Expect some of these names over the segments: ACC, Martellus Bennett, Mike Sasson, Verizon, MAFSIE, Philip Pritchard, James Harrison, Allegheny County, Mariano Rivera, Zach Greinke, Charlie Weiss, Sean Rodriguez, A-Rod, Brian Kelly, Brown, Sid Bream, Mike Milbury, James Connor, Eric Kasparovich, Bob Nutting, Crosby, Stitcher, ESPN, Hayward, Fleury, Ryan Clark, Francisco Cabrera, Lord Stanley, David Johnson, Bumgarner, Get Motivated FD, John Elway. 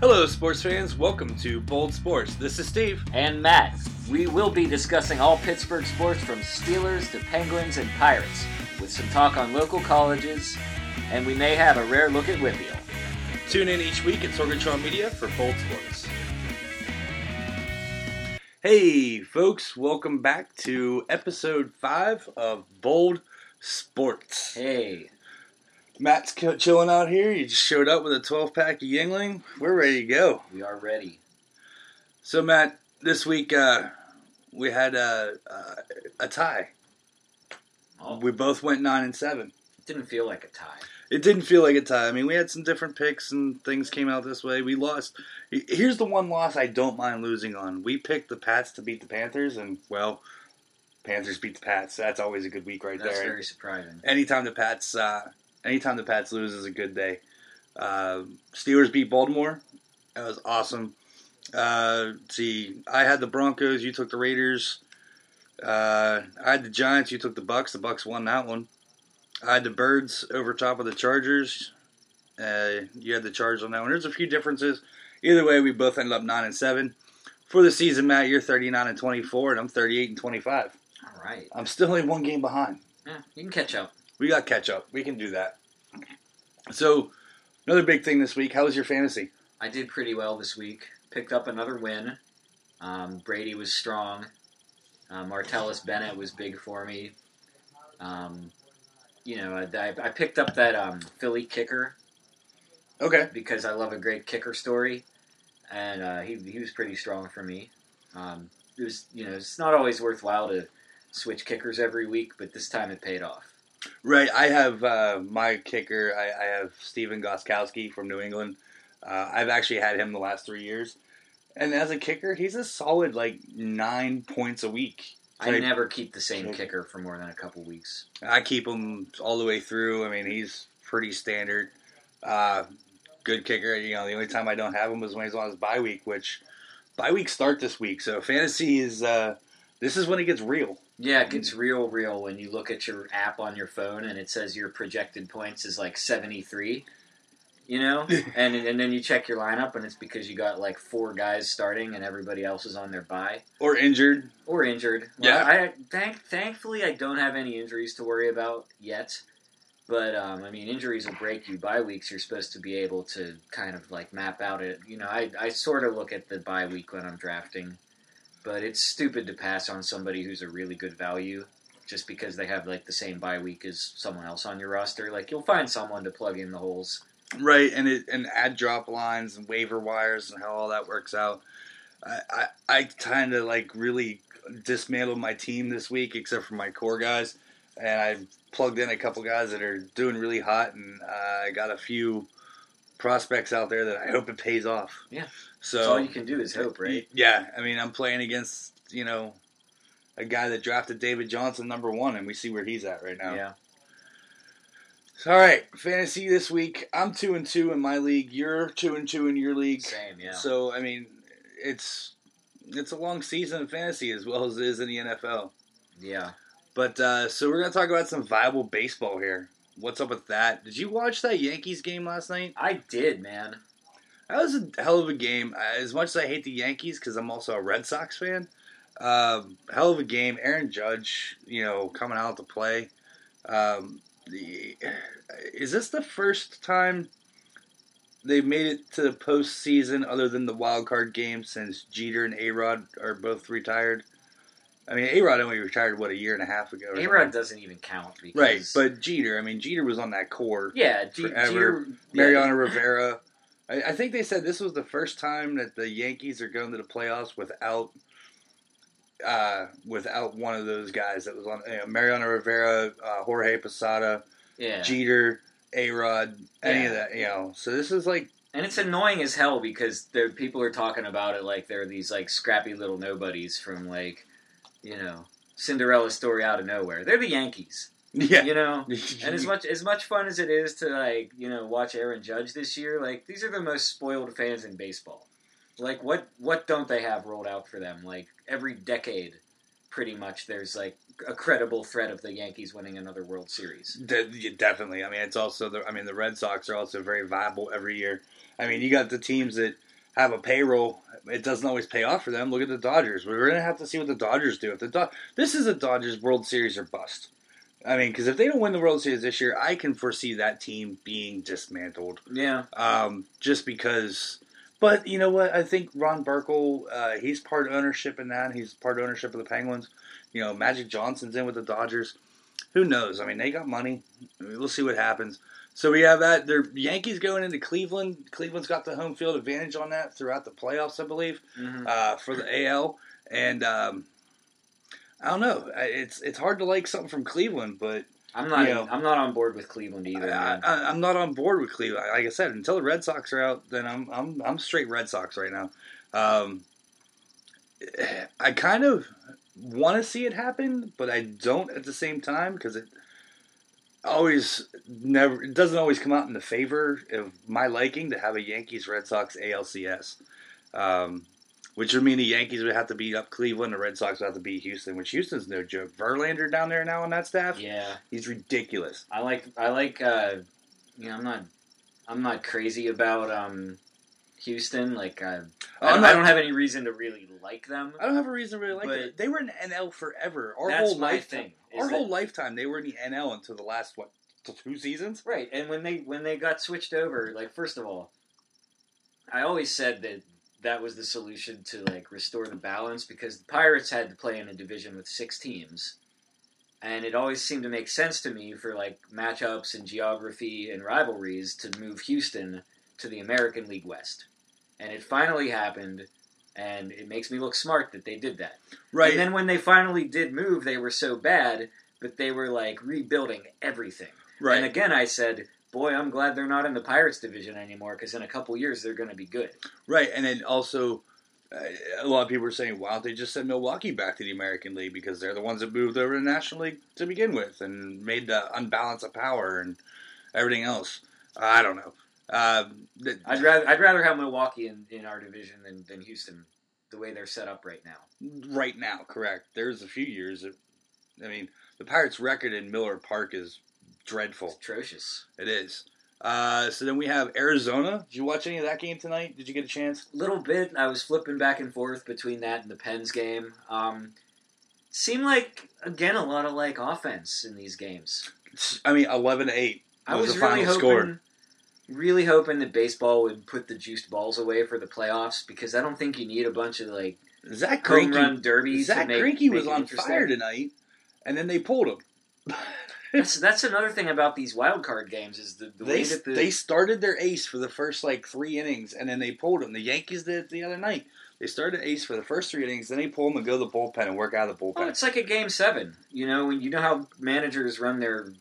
Hello, sports fans. Welcome to Bold Sports. This is Steve. And Matt. We will be discussing all Pittsburgh sports from Steelers to Penguins and Pirates, with some talk on local colleges, and we may have a rare look at Whitfield. Tune in each week at Sorgatron Media for Bold Sports. Hey, folks. Welcome back to Episode 5 of Bold Sports. Hey. Matt's chilling out here. You just showed up with a 12-pack of Yingling. We're ready to go. We are ready. So, Matt, this week we had a tie. Oh. We both went 9-7. It didn't feel like a tie. It didn't feel like a tie. I mean, we had some different picks and things came out this way. We lost. Here's the one loss I don't mind losing on. We picked the Pats to beat the Panthers, and, well, Panthers beat the Pats. That's always a good week right there. That's very surprising. Anytime the Pats... Anytime the Pats lose is a good day. Steelers beat Baltimore. That was awesome. I had the Broncos. You took the Raiders. I had the Giants. You took the Bucks. The Bucks won that one. I had the Birds over top of the Chargers. You had the Chargers on that one. There's a few differences. Either way, we both ended up 9-7. For the season, Matt, you're 39-24, and I'm 38-25. All right. I'm still only one game behind. Yeah, you can catch up. We got catch up. We can do that. So, another big thing this week. How was your fantasy? I did pretty well this week. Picked up another win. Brady was strong. Martellus Bennett was big for me. I picked up that Philly kicker. Okay. Because I love a great kicker story, and he was pretty strong for me. It was it's not always worthwhile to switch kickers every week, but this time it paid off. Right, I have my kicker, I have Stephen Gostkowski from New England. I've actually had him the last 3 years. And as a kicker, he's a solid, 9 points a week. So I never keep the same kicker for more than a couple weeks. I keep him all the way through. I mean, he's pretty standard. Good kicker. The only time I don't have him is when he's on his bye week, which bye weeks start this week. So fantasy is, this is when it gets real. Yeah, it gets real when you look at your app on your phone and it says your projected points is 73, and then you check your lineup and it's because you got four guys starting and everybody else is on their bye. Or injured. Yeah. Well, thankfully, I don't have any injuries to worry about yet, but injuries will break you. Bye weeks, you're supposed to be able to kind of map out it. I sort of look at the bye week when I'm drafting. But it's stupid to pass on somebody who's a really good value just because they have, the same bye week as someone else on your roster. You'll find someone to plug in the holes. Right, and add drop lines and waiver wires and how all that works out. I kind of, really dismantled my team this week except for my core guys. And I plugged in a couple guys that are doing really hot, and I got a few prospects out there that I hope it pays off. Yeah. So all you can do is hope, right? Yeah. I'm playing against, a guy that drafted David Johnson number 1, and we see where he's at right now. Yeah. So, all right, fantasy this week. I'm 2-2 in my league. You're 2-2 in your league. Same, yeah. So, it's a long season in fantasy as well as it is in the NFL. Yeah. But, so we're going to talk about some viable baseball here. What's up with that? Did you watch that Yankees game last night? I did, man. That was a hell of a game. As much as I hate the Yankees, because I'm also a Red Sox fan, hell of a game. Aaron Judge, coming out to play. Is this the first time they've made it to the postseason other than the wild card game since Jeter and A-Rod are both retired? A-Rod only retired, a year and a half ago? A-Rod doesn't even count. Because... Right, but Jeter, Jeter was on that core forever. Mariano Rivera. I think they said this was the first time that the Yankees are going to the playoffs without one of those guys that was on Mariano Rivera, Jorge Posada, Jeter, A-Rod, any of that. So this is and it's annoying as hell because the people are talking about it they're these scrappy little nobodies from Cinderella story out of nowhere. They're the Yankees. Yeah. And as much fun as it is to watch Aaron Judge this year, these are the most spoiled fans in baseball. What don't they have rolled out for them? Every decade, pretty much, there's a credible threat of the Yankees winning another World Series. Definitely. It's also the Red Sox are also very viable every year. You got the teams that have a payroll, it doesn't always pay off for them. Look at the Dodgers. We're going to have to see what the Dodgers do. If the this is a Dodgers World Series or bust. I mean, because if they don't win the World Series this year, I can foresee that team being dismantled. Yeah. Just because. But you know what? I think Ron Burkle, he's part ownership in that. He's part ownership of the Penguins. You know, Magic Johnson's in with the Dodgers. Who knows? I mean, they got money. I mean, we'll see what happens. So we have that. The Yankees going into Cleveland. Cleveland's got the home field advantage on that throughout the playoffs, I believe, for the AL. And I don't know. It's hard to like something from Cleveland, but I'm not on board with Cleveland either. I'm not on board with Cleveland. Like I said, until the Red Sox are out, then I'm straight Red Sox right now. I kind of want to see it happen, but I don't at the same time because it doesn't always come out in the favor of my liking to have a Yankees Red Sox ALCS, which would mean the Yankees would have to beat up Cleveland, the Red Sox would have to beat Houston, which Houston's no joke. Verlander down there now on that staff, yeah, he's ridiculous. I like I'm not crazy about Houston, like I don't have any reason to really like them. I don't have a reason to really like them. They were in the NL forever. Our whole lifetime, they were in the NL until the last two seasons, right? And when they got switched over, like first of all, I always said that was the solution to like restore the balance because the Pirates had to play in a division with 6 teams, and it always seemed to make sense to me for like matchups and geography and rivalries to move Houston to the American League West. And it finally happened, and it makes me look smart that they did that. Right. And then when they finally did move, they were so bad that they were, like, rebuilding everything. Right. And again, I said, boy, I'm glad they're not in the Pirates division anymore, because in a couple years, they're going to be good. Right, and then also, a lot of people are saying, why don't they just send Milwaukee back to the American League, because they're the ones that moved over to the National League to begin with, and made the unbalance of power and everything else. I don't know. I'd rather have Milwaukee in our division than Houston, the way they're set up right now. Right now, correct. There's a few years. The Pirates' record in Miller Park is dreadful. It's atrocious. It is. So then we have Arizona. Did you watch any of that game tonight? Did you get a chance? Little bit. I was flipping back and forth between that and the Pens game. Seemed like, again, a lot of like offense in these games. 11-8 was the final score. Really hoping that baseball would put the juiced balls away for the playoffs because I don't think you need a bunch of like home run derbies. Zach Greinke was on fire tonight, and then they pulled him. that's another thing about these wild card games is they started their ace for the first like 3 innings, and then they pulled him. The Yankees did it the other night. They started ace for the first 3 innings, then they pull him and go to the bullpen and work out of the bullpen. Oh, it's like a game 7. You know how managers run their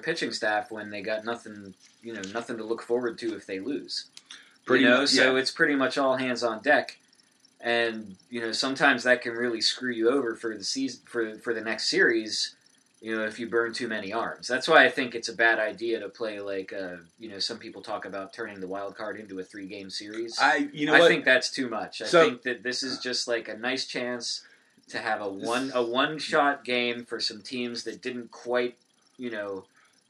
pitching staff when they got nothing to look forward to if they lose. So it's pretty much all hands on deck, and sometimes that can really screw you over for the season for the next series. If you burn too many arms, that's why I think it's a bad idea to play like some people talk about turning the wild card into a 3-game series. I think that's too much. I think that this is just like a nice chance to have a one-shot game for some teams that didn't quite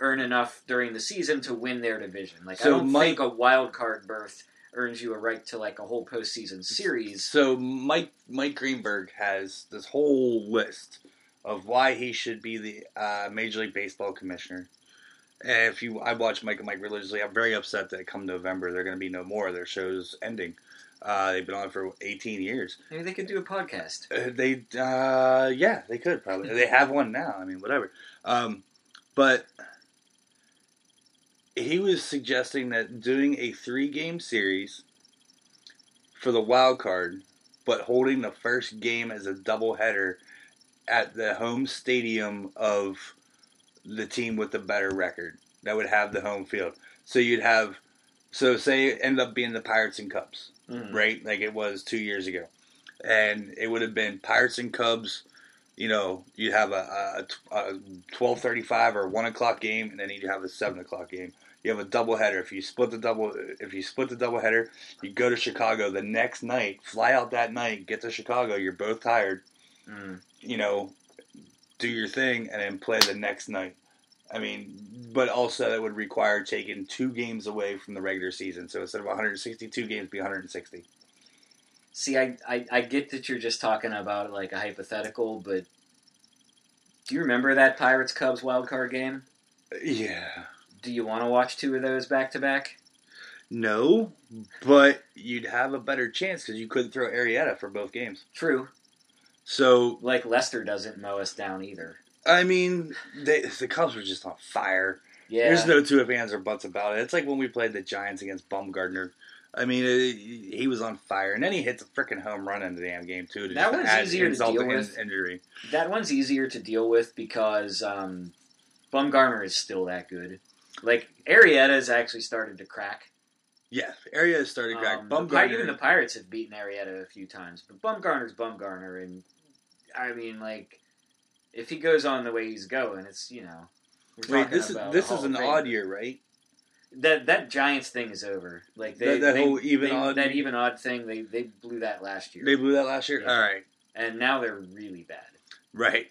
earn enough during the season to win their division. Like, so I don't think a wild card berth earns you a right to like a whole postseason series. So Mike Greenberg has this whole list of why he should be the Major League Baseball commissioner. And I watch Mike and Mike religiously. I'm very upset that come November they're going to be no more. Their show's ending. They've been on for 18 years. Maybe they could do a podcast. They could probably. They have one now. Whatever. But he was suggesting that doing a 3-game series for the wild card, but holding the first game as a doubleheader at the home stadium of the team with the better record that would have the home field. So say it ended up being the Pirates and Cubs, right? Like it was 2 years ago. And it would have been Pirates and Cubs. You'd have a 12:35 or 1:00 game, and then you'd have a 7:00 game. You have a doubleheader. If you split the doubleheader, you go to Chicago the next night, fly out that night, get to Chicago. You're both tired. Do your thing, and then play the next night. But also that would require taking 2 games away from the regular season. So instead of 162 games, it'd be 160. See, I get that you're just talking about like a hypothetical, but do you remember that Pirates-Cubs wildcard game? Yeah. Do you want to watch two of those back-to-back? No, but you'd have a better chance because you couldn't throw Arrieta for both games. True. So, like, Lester doesn't mow us down either. I mean, the Cubs were just on fire. Yeah. There's no two ifs, ands, or buts about it. It's like when we played the Giants against Bumgarner. I mean, he was on fire. And then he hits a freaking home run in the damn game, too. That one's easier to deal with. Injury. That one's easier to deal with because Bumgarner is still that good. Like, Arrieta's actually started to crack. Yeah, Arrieta's started to crack. Bumgarner, even the Pirates have beaten Arrieta a few times. But Bumgarner's Bumgarner. And, I mean, like, if he goes on the way he's going, it's, you know. Wait, this is an odd year, right? That Giants thing is over. Like that even odd thing, they blew that last year. They blew that last year? Yeah. All right. And now they're really bad. Right.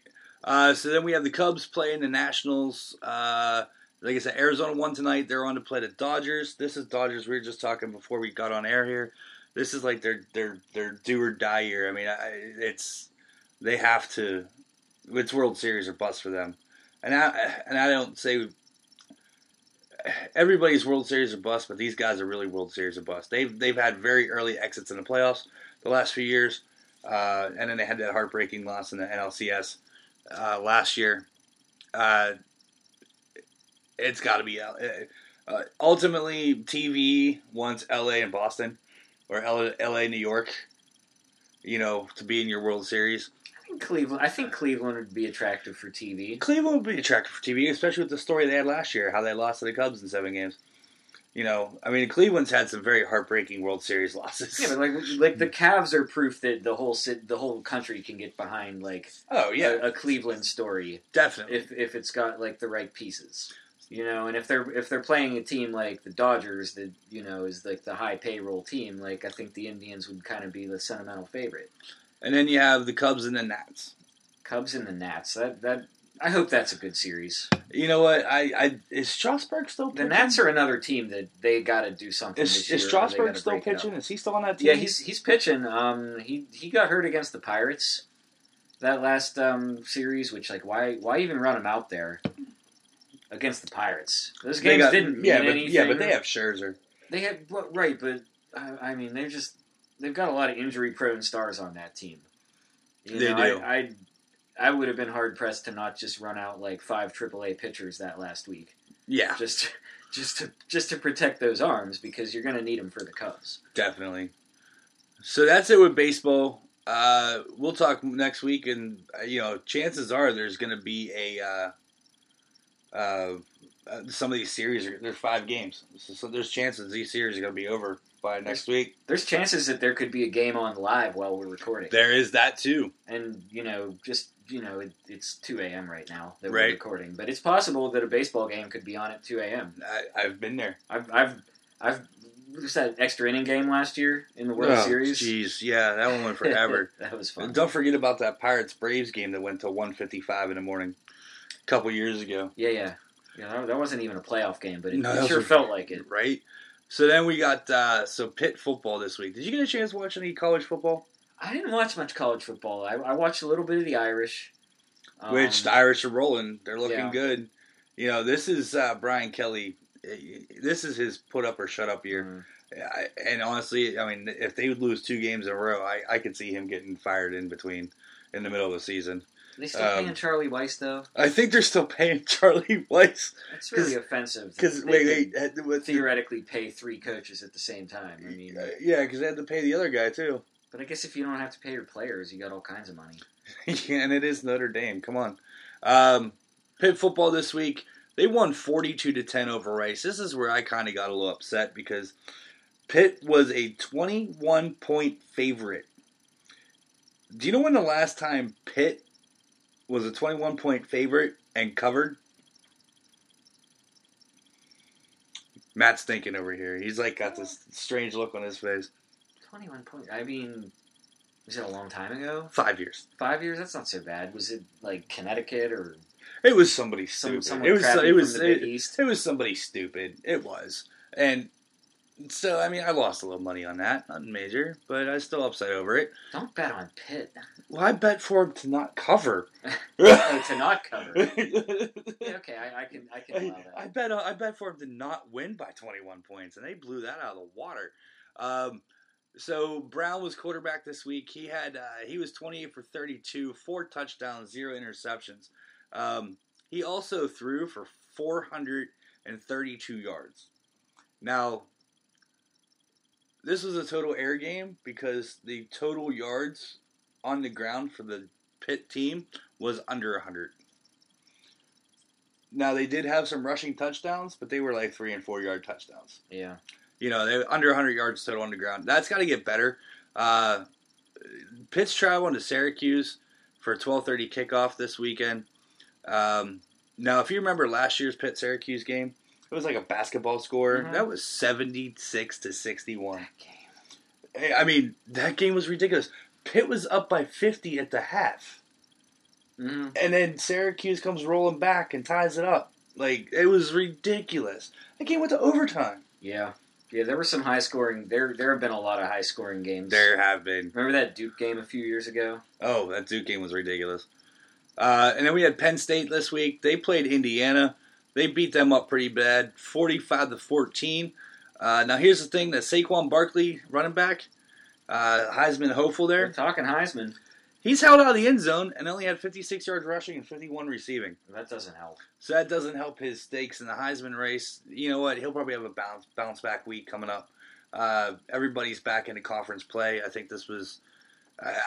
So then we have the Cubs playing the Nationals. Like I said, Arizona won tonight. They're on to play the Dodgers. This is Dodgers. We were just talking before we got on air here. This is like their do or die year. I mean, they have to. It's World Series or bust for them. And I don't say everybody's World Series or bust, but these guys are really World Series or bust. They've had very early exits in the playoffs the last few years, and then they had that heartbreaking loss in the NLCS last year. It's got to be ultimately TV wants LA and Boston or LA New York, you know, to be in your World Series. I think Cleveland would be attractive for TV. Cleveland would be attractive for TV, especially with the story they had last year, how they lost to the Cubs in 7 games. You know, I mean, Cleveland's had some very heartbreaking World Series losses. Yeah, but like the Cavs are proof that the whole country can get behind like a Cleveland story. Definitely, if it's got like the right pieces, you know, and if they're playing a team like the Dodgers that you know is like the high payroll team, like I think the Indians would kind of be the sentimental favorite. And then you have the Cubs and the Nats. Cubs and the Nats. That I hope that's a good series. You know what? I is Strasburg still pitching? The Nats are another team that they got to do something this year. Is Strasburg still pitching? Is he still on that team? Yeah, he's pitching. He got hurt against the Pirates that last series, which like why even run him out there against the Pirates? Those games didn't mean anything. Yeah, but they have Scherzer. They had right, but I mean they're just. They've got a lot of injury-prone stars on that team. You know, they do. I would have been hard-pressed to not just run out like 5 AAA pitchers that last week. Yeah. Just to protect those arms because you're going to need them for the Cubs. Definitely. So that's it with baseball. We'll talk next week, and you know, chances are there's going to be some of these series. There's 5 games, so there's chances these series are going to be over by next week. There's chances that there could be a game on live while we're recording. There is that too. And, you know, just, you know, it's 2 a.m. right now that we're recording. But it's possible that a baseball game could be on at 2 a.m. I've been there. There's that extra inning game last year in the World Series. Jeez, yeah, that one went forever. That was fun. And don't forget about that Pirates-Braves game that went till 1:55 in the morning a couple years ago. Yeah, that wasn't even a playoff game, but it sure felt like it. Right? So then we got Pitt football this week. Did you get a chance to watch any college football? I didn't watch much college football. I watched a little bit of the Irish. Which the Irish are rolling. They're looking good. You know, this is Brian Kelly. This is his put up or shut up year. Mm-hmm. And honestly, I mean, if they would lose 2 games in a row, I could see him getting fired in the middle of the season. Are they still paying Charlie Weiss, though? I think they're still paying Charlie Weiss. That's really offensive. Because they theoretically pay 3 coaches at the same time. I mean, yeah, because they had to pay the other guy, too. But I guess if you don't have to pay your players, you got all kinds of money. Yeah, and it is Notre Dame. Come on. Pitt football this week, they won 42-10 over Rice. This is where I kind of got a little upset because Pitt was a 21-point favorite. Do you know when the last time Pitt was a 21-point favorite and covered? Matt's thinking over here. He's like got this strange look on his face. 21 points. I mean, was it a long time ago? 5 years. 5 years? That's not so bad. Was it like Connecticut or? It was somebody stupid. It was somebody stupid. It was, and So, I mean, I lost a little money on that. Nothing major, but I was still upset over it. Don't bet on Pitt. Well, I bet for him to not cover. Yeah, okay, I can allow that. I bet for him to not win by 21 points, and they blew that out of the water. So, Brown was quarterback this week. He had he was 28 for 32, 4 touchdowns, 0 interceptions. He also threw for 432 yards. Now, this was a total air game because the total yards on the ground for the Pitt team was under 100. Now, they did have some rushing touchdowns, but they were like 3 and 4 yard touchdowns. Yeah. You know, they were under 100 yards total on the ground. That's got to get better. Pitt's traveling to Syracuse for a 12:30 kickoff this weekend. Now, if you remember last year's Pitt-Syracuse game, it was like a basketball score. Mm-hmm. That was 76 to 61. That game. I mean, that game was ridiculous. Pitt was up by 50 at the half. Mm-hmm. And then Syracuse comes rolling back and ties it up. Like, it was ridiculous. That game went to overtime. Yeah. Yeah, there were some high scoring. There have been a lot of high scoring games. There have been. Remember that Duke game a few years ago? Oh, that Duke game was ridiculous. And then we had Penn State this week. They played Indiana. They beat them up pretty bad, 45-14. Now, here's the thing that Saquon Barkley, running back, Heisman hopeful there. We're talking Heisman. He's held out of the end zone and only had 56 yards rushing and 51 receiving. That doesn't help. So that doesn't help his stakes in the Heisman race. You know what? He'll probably have a bounce back week coming up. Everybody's back into conference play. I think this was...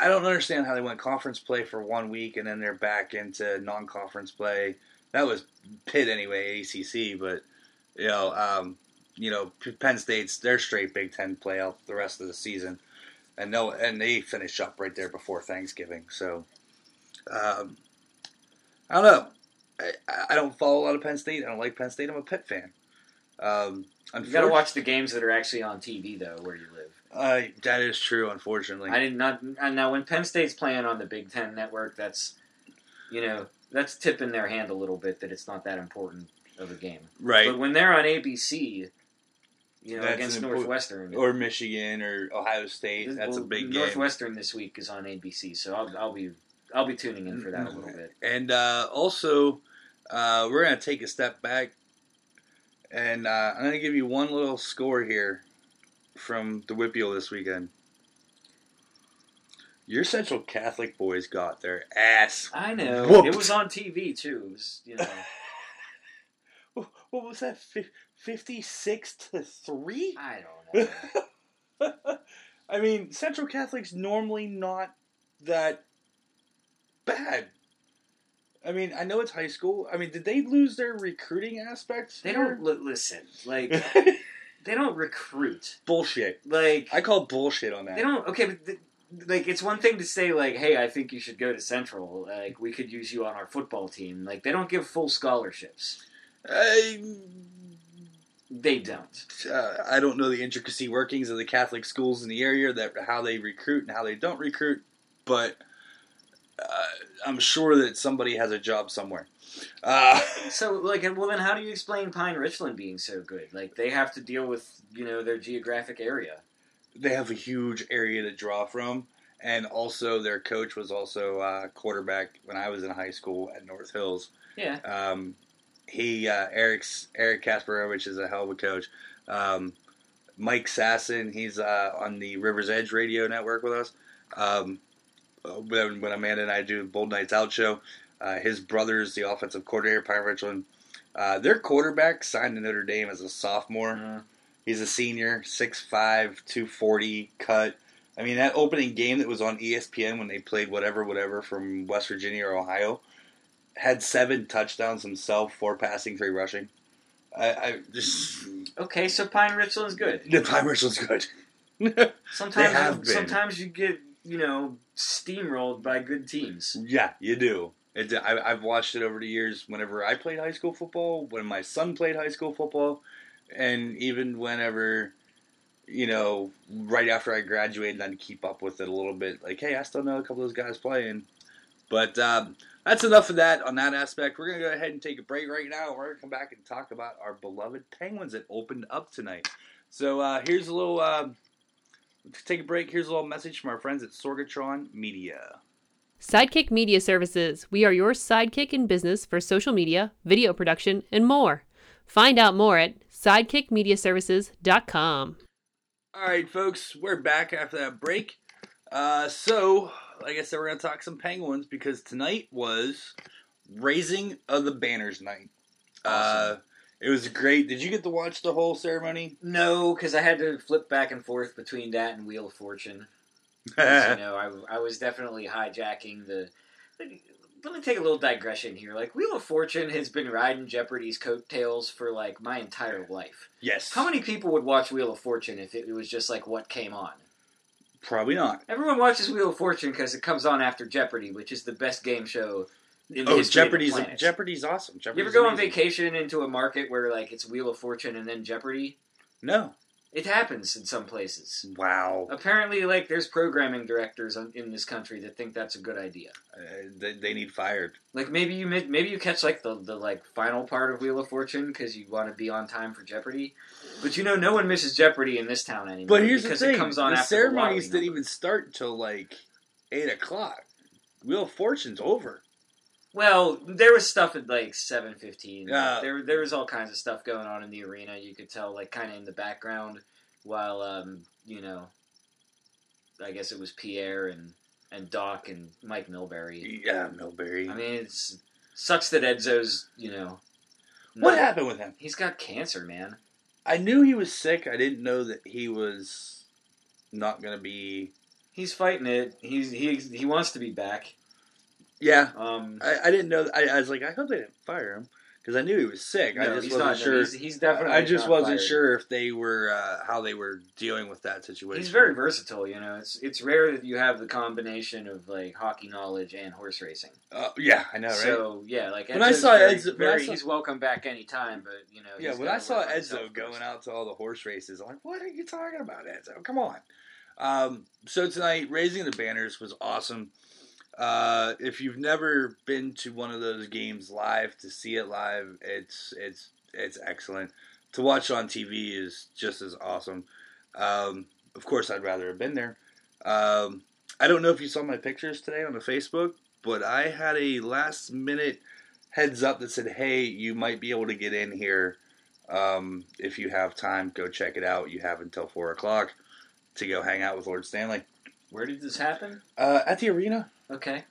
I don't understand how they went conference play for 1 week and then they're back into non-conference play. That was Pitt anyway, ACC, but Penn State's they're straight Big Ten play out the rest of the season, and they finish up right there before Thanksgiving. So I don't know. I don't follow a lot of Penn State. I don't like Penn State. I'm a Pitt fan. You got to watch the games that are actually on TV though, where you live. That is true, unfortunately. I did not. Now, when Penn State's playing on the Big Ten Network, that's tipping their hand a little bit that it's not that important of a game. Right. But when they're on ABC, against Northwestern. Or Michigan or Ohio State, that's a big game. Northwestern this week is on ABC, so I'll be tuning in for that a little bit. And also, we're going to take a step back, and I'm going to give you one little score here from the Whippeal this weekend. Your Central Catholic boys got their ass. I know. Whooped. It was on TV too. It was, what was that? 56-3? I don't know. I mean, Central Catholic's normally not that bad. I mean, I know it's high school. I mean, did they lose their recruiting aspects? They don't listen. Like. They don't recruit. Bullshit. Like, I call bullshit on that. They don't. Okay, but it's one thing to say, like, hey, I think you should go to Central. Like, we could use you on our football team. Like, they don't give full scholarships. They don't. I don't know the intricacy workings of the Catholic schools in the area, how they recruit and how they don't recruit, but I'm sure that somebody has a job somewhere. Then how do you explain Pine Richland being so good? Like, they have to deal with, their geographic area. They have a huge area to draw from, and also their coach was also quarterback when I was in high school at North Hills. Yeah. Eric Kasparovich is a hell of a coach. Mike Sasson, he's on the River's Edge radio network with us. When Amanda and I do Bold Nights Out show, his brother is the offensive coordinator, Pine Richland. Their quarterback signed to Notre Dame as a sophomore. Mm-hmm. He's a senior, 6'5", 240 cut. I mean, that opening game that was on ESPN when they played whatever from West Virginia or Ohio had 7 touchdowns himself, 4 passing, 3 rushing. Okay, so Pine Richland's good. Yeah, Pine Richland's good. Sometimes you get, steamrolled by good teams. Yeah, you do. I've watched it over the years whenever I played high school football, when my son played high school football, and even whenever, right after I graduated, I'd keep up with it a little bit. Like, hey, I still know a couple of those guys playing. But that's enough of that on that aspect. We're going to go ahead and take a break right now. We're going to come back and talk about our beloved Penguins that opened up tonight. So here's a little, take a break. Here's a little message from our friends at Sorgatron Media. Sidekick Media Services. We are your sidekick in business for social media, video production, and more. Find out more at sidekickmediaservices.com. All right, folks, we're back after that break. So, like I said, we're going to talk some Penguins because tonight was Raising of the Banners night. Awesome. It was great. Did you get to watch the whole ceremony? No, because I had to flip back and forth between that and Wheel of Fortune. As you know, I was definitely hijacking the... Let me take a little digression here. Like, Wheel of Fortune has been riding Jeopardy's coattails for, like, my entire life. Yes. How many people would watch Wheel of Fortune if it was just, like, what came on? Probably not. Everyone watches Wheel of Fortune because it comes on after Jeopardy, which is the best game show in the history of the planet. Jeopardy's awesome. Jeopardy's you ever go amazing. On vacation into a market where, like, it's Wheel of Fortune and then Jeopardy? No. It happens in some places. Wow. Apparently, like, there's programming directors in this country that think that's a good idea. They need fired. Like, maybe you catch, like, the final part of Wheel of Fortune because you want to be on time for Jeopardy. But, you know, no one misses Jeopardy in this town anymore. But here's the thing. It comes on the after ceremonies didn't even start until, like, 8 o'clock. Wheel of Fortune's over. Well, there was stuff at, like, 7:15. There was all kinds of stuff going on in the arena. You could tell, like, kind of in the background while, you know, I guess it was Pierre and Doc and Mike Milbury. Yeah, Milbury. I mean, it sucks that Edzo's, you know... What happened with him? He's got cancer, man. I knew he was sick. I didn't know that he was not going to be... He's fighting it. He wants to be back. Yeah, I didn't know. I was like, I hope they didn't fire him because I knew he was sick. No, I just wasn't sure. No, he's definitely. I just wasn't sure if they were how they were dealing with that situation. He's very versatile, you know. It's rare that you have the combination of like hockey knowledge and horse racing. Yeah, I know, right? So yeah, like Edzo's when I saw Edzo, he's welcome back anytime, but you know. Yeah, when I saw Edzo going out to all the horse races, I'm like, what are you talking about, Edzo? Come on. So tonight, Raising the Banners was awesome. If you've never been to one of those games live, to see it live, it's excellent. To watch on TV is just as awesome. Of course, I'd rather have been there. I don't know if you saw my pictures today on the Facebook, but I had a last-minute heads-up that said, hey, you might be able to get in here. If you have time, go check it out. You have until 4 o'clock to go hang out with Lord Stanley. Where did this happen? At the arena. Okay.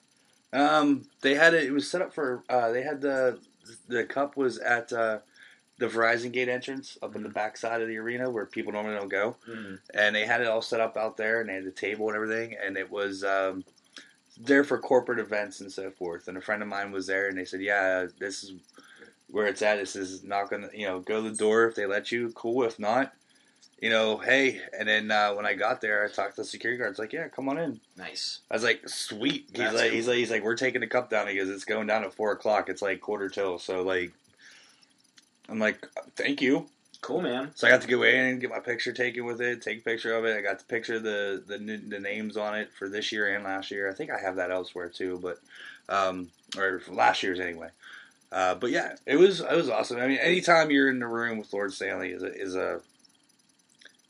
They had it. It was set up for. They had the cup was at the Verizon Gate entrance up in the back side of the arena where people normally don't go, and they had it all set up out there, and they had the table and everything, and it was there for corporate events and so forth. And a friend of mine was there, and they said, "Yeah, this is where it's at. This is not gonna, you know, go to the door if they let you. Cool. If not, you know, hey." And then when I got there, I talked to the security guards. Like, yeah, come on in. Nice. I was like, sweet. He's like, we're taking the cup down. He goes, it's going down at 4 o'clock. It's like 4:45. So like, I'm like, thank you. Cool, man. So I got to go in, get my picture taken with it, take a picture of it. I got to picture the names on it for this year and last year. I think I have that elsewhere too, but or last year's anyway. But yeah, it was awesome. I mean, anytime you're in the room with Lord Stanley is a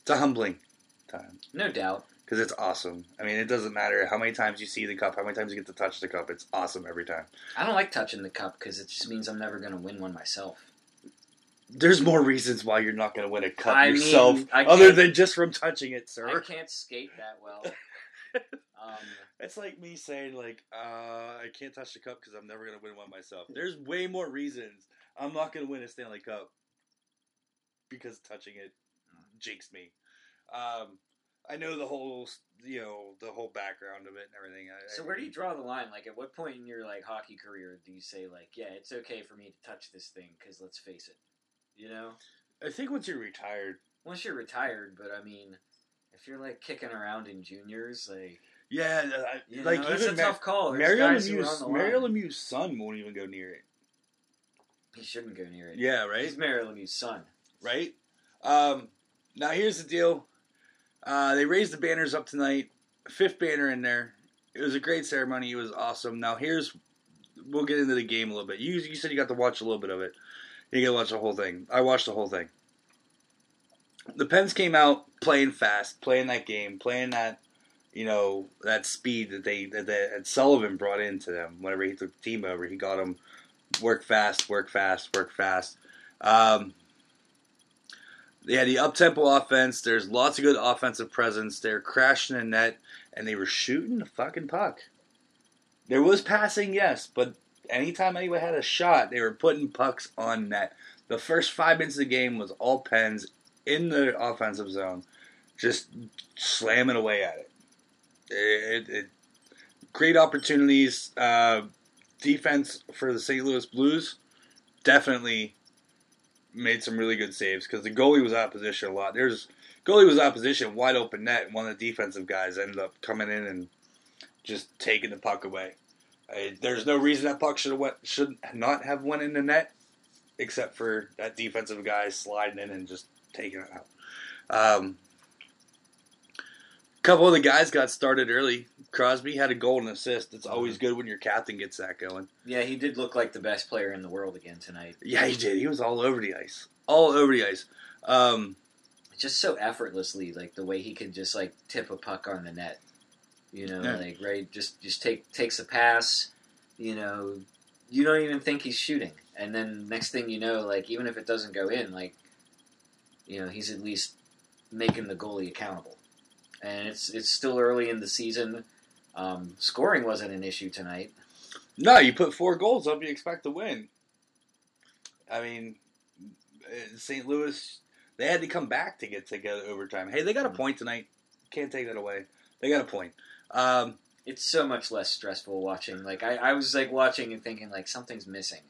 humbling time. No doubt. Because it's awesome. I mean, it doesn't matter how many times you see the cup, how many times you get to touch the cup. It's awesome every time. I don't like touching the cup because it just means I'm never going to win one myself. There's more reasons why you're not going to win a cup yourself other than just from touching it, sir. I can't skate that well. It's like me saying, like, I can't touch the cup because I'm never going to win one myself. There's way more reasons I'm not going to win a Stanley Cup because touching it jinxed me. I know the whole background of it and everything. So where do you draw the line? Like, at what point in your like hockey career do you say like, yeah, it's okay for me to touch this thing because let's face it, you know? I think once you're retired, but I mean, if you're like kicking around in juniors, like yeah, that's a tough call. Mario Lemieux's son won't even go near it. He shouldn't go near it. Yeah, right. He's Mario Lemieux's son, right? Now, here's the deal. They raised the banners up tonight. Fifth banner in there. It was a great ceremony. It was awesome. Now, we'll get into the game a little bit. You said you got to watch a little bit of it. You got to watch the whole thing. I watched the whole thing. the Pens came out playing fast, playing that game, playing that, you know, that speed that Sullivan brought into them. Whenever he took the team over, he got them work fast. Yeah, the up-tempo offense, there's lots of good offensive presence. They're crashing the net, and they were shooting the fucking puck. There was passing, yes, but anytime anyone had a shot, they were putting pucks on net. The first 5 minutes of the game was all Pens in the offensive zone, just slamming away at it. Great opportunities. Defense for the St. Louis Blues definitely made some really good saves because the goalie was out of position a lot. Goalie was out of position, wide open net, and one of the defensive guys ended up coming in and just taking the puck away. There's no reason that puck should not have went in the net, except for that defensive guy sliding in and just taking it out. A couple of the guys got started early. Crosby had a goal and assist. It's always good when your captain gets that going. Yeah, he did look like the best player in the world again tonight. Yeah, he did. He was all over the ice. Just so effortlessly, like the way he could just like tip a puck on the net. You know, yeah. Like right, just takes a pass. You know, you don't even think he's shooting, and then next thing you know, like even if it doesn't go in, like you know, he's at least making the goalie accountable. And it's still early in the season. Scoring wasn't an issue tonight. No, you put 4 goals up, you expect to win. I mean, St. Louis, they had to come back to get together overtime. Hey, they got a point tonight. Can't take that away. They got a point. It's so much less stressful watching. Like I was like watching and thinking like something's missing.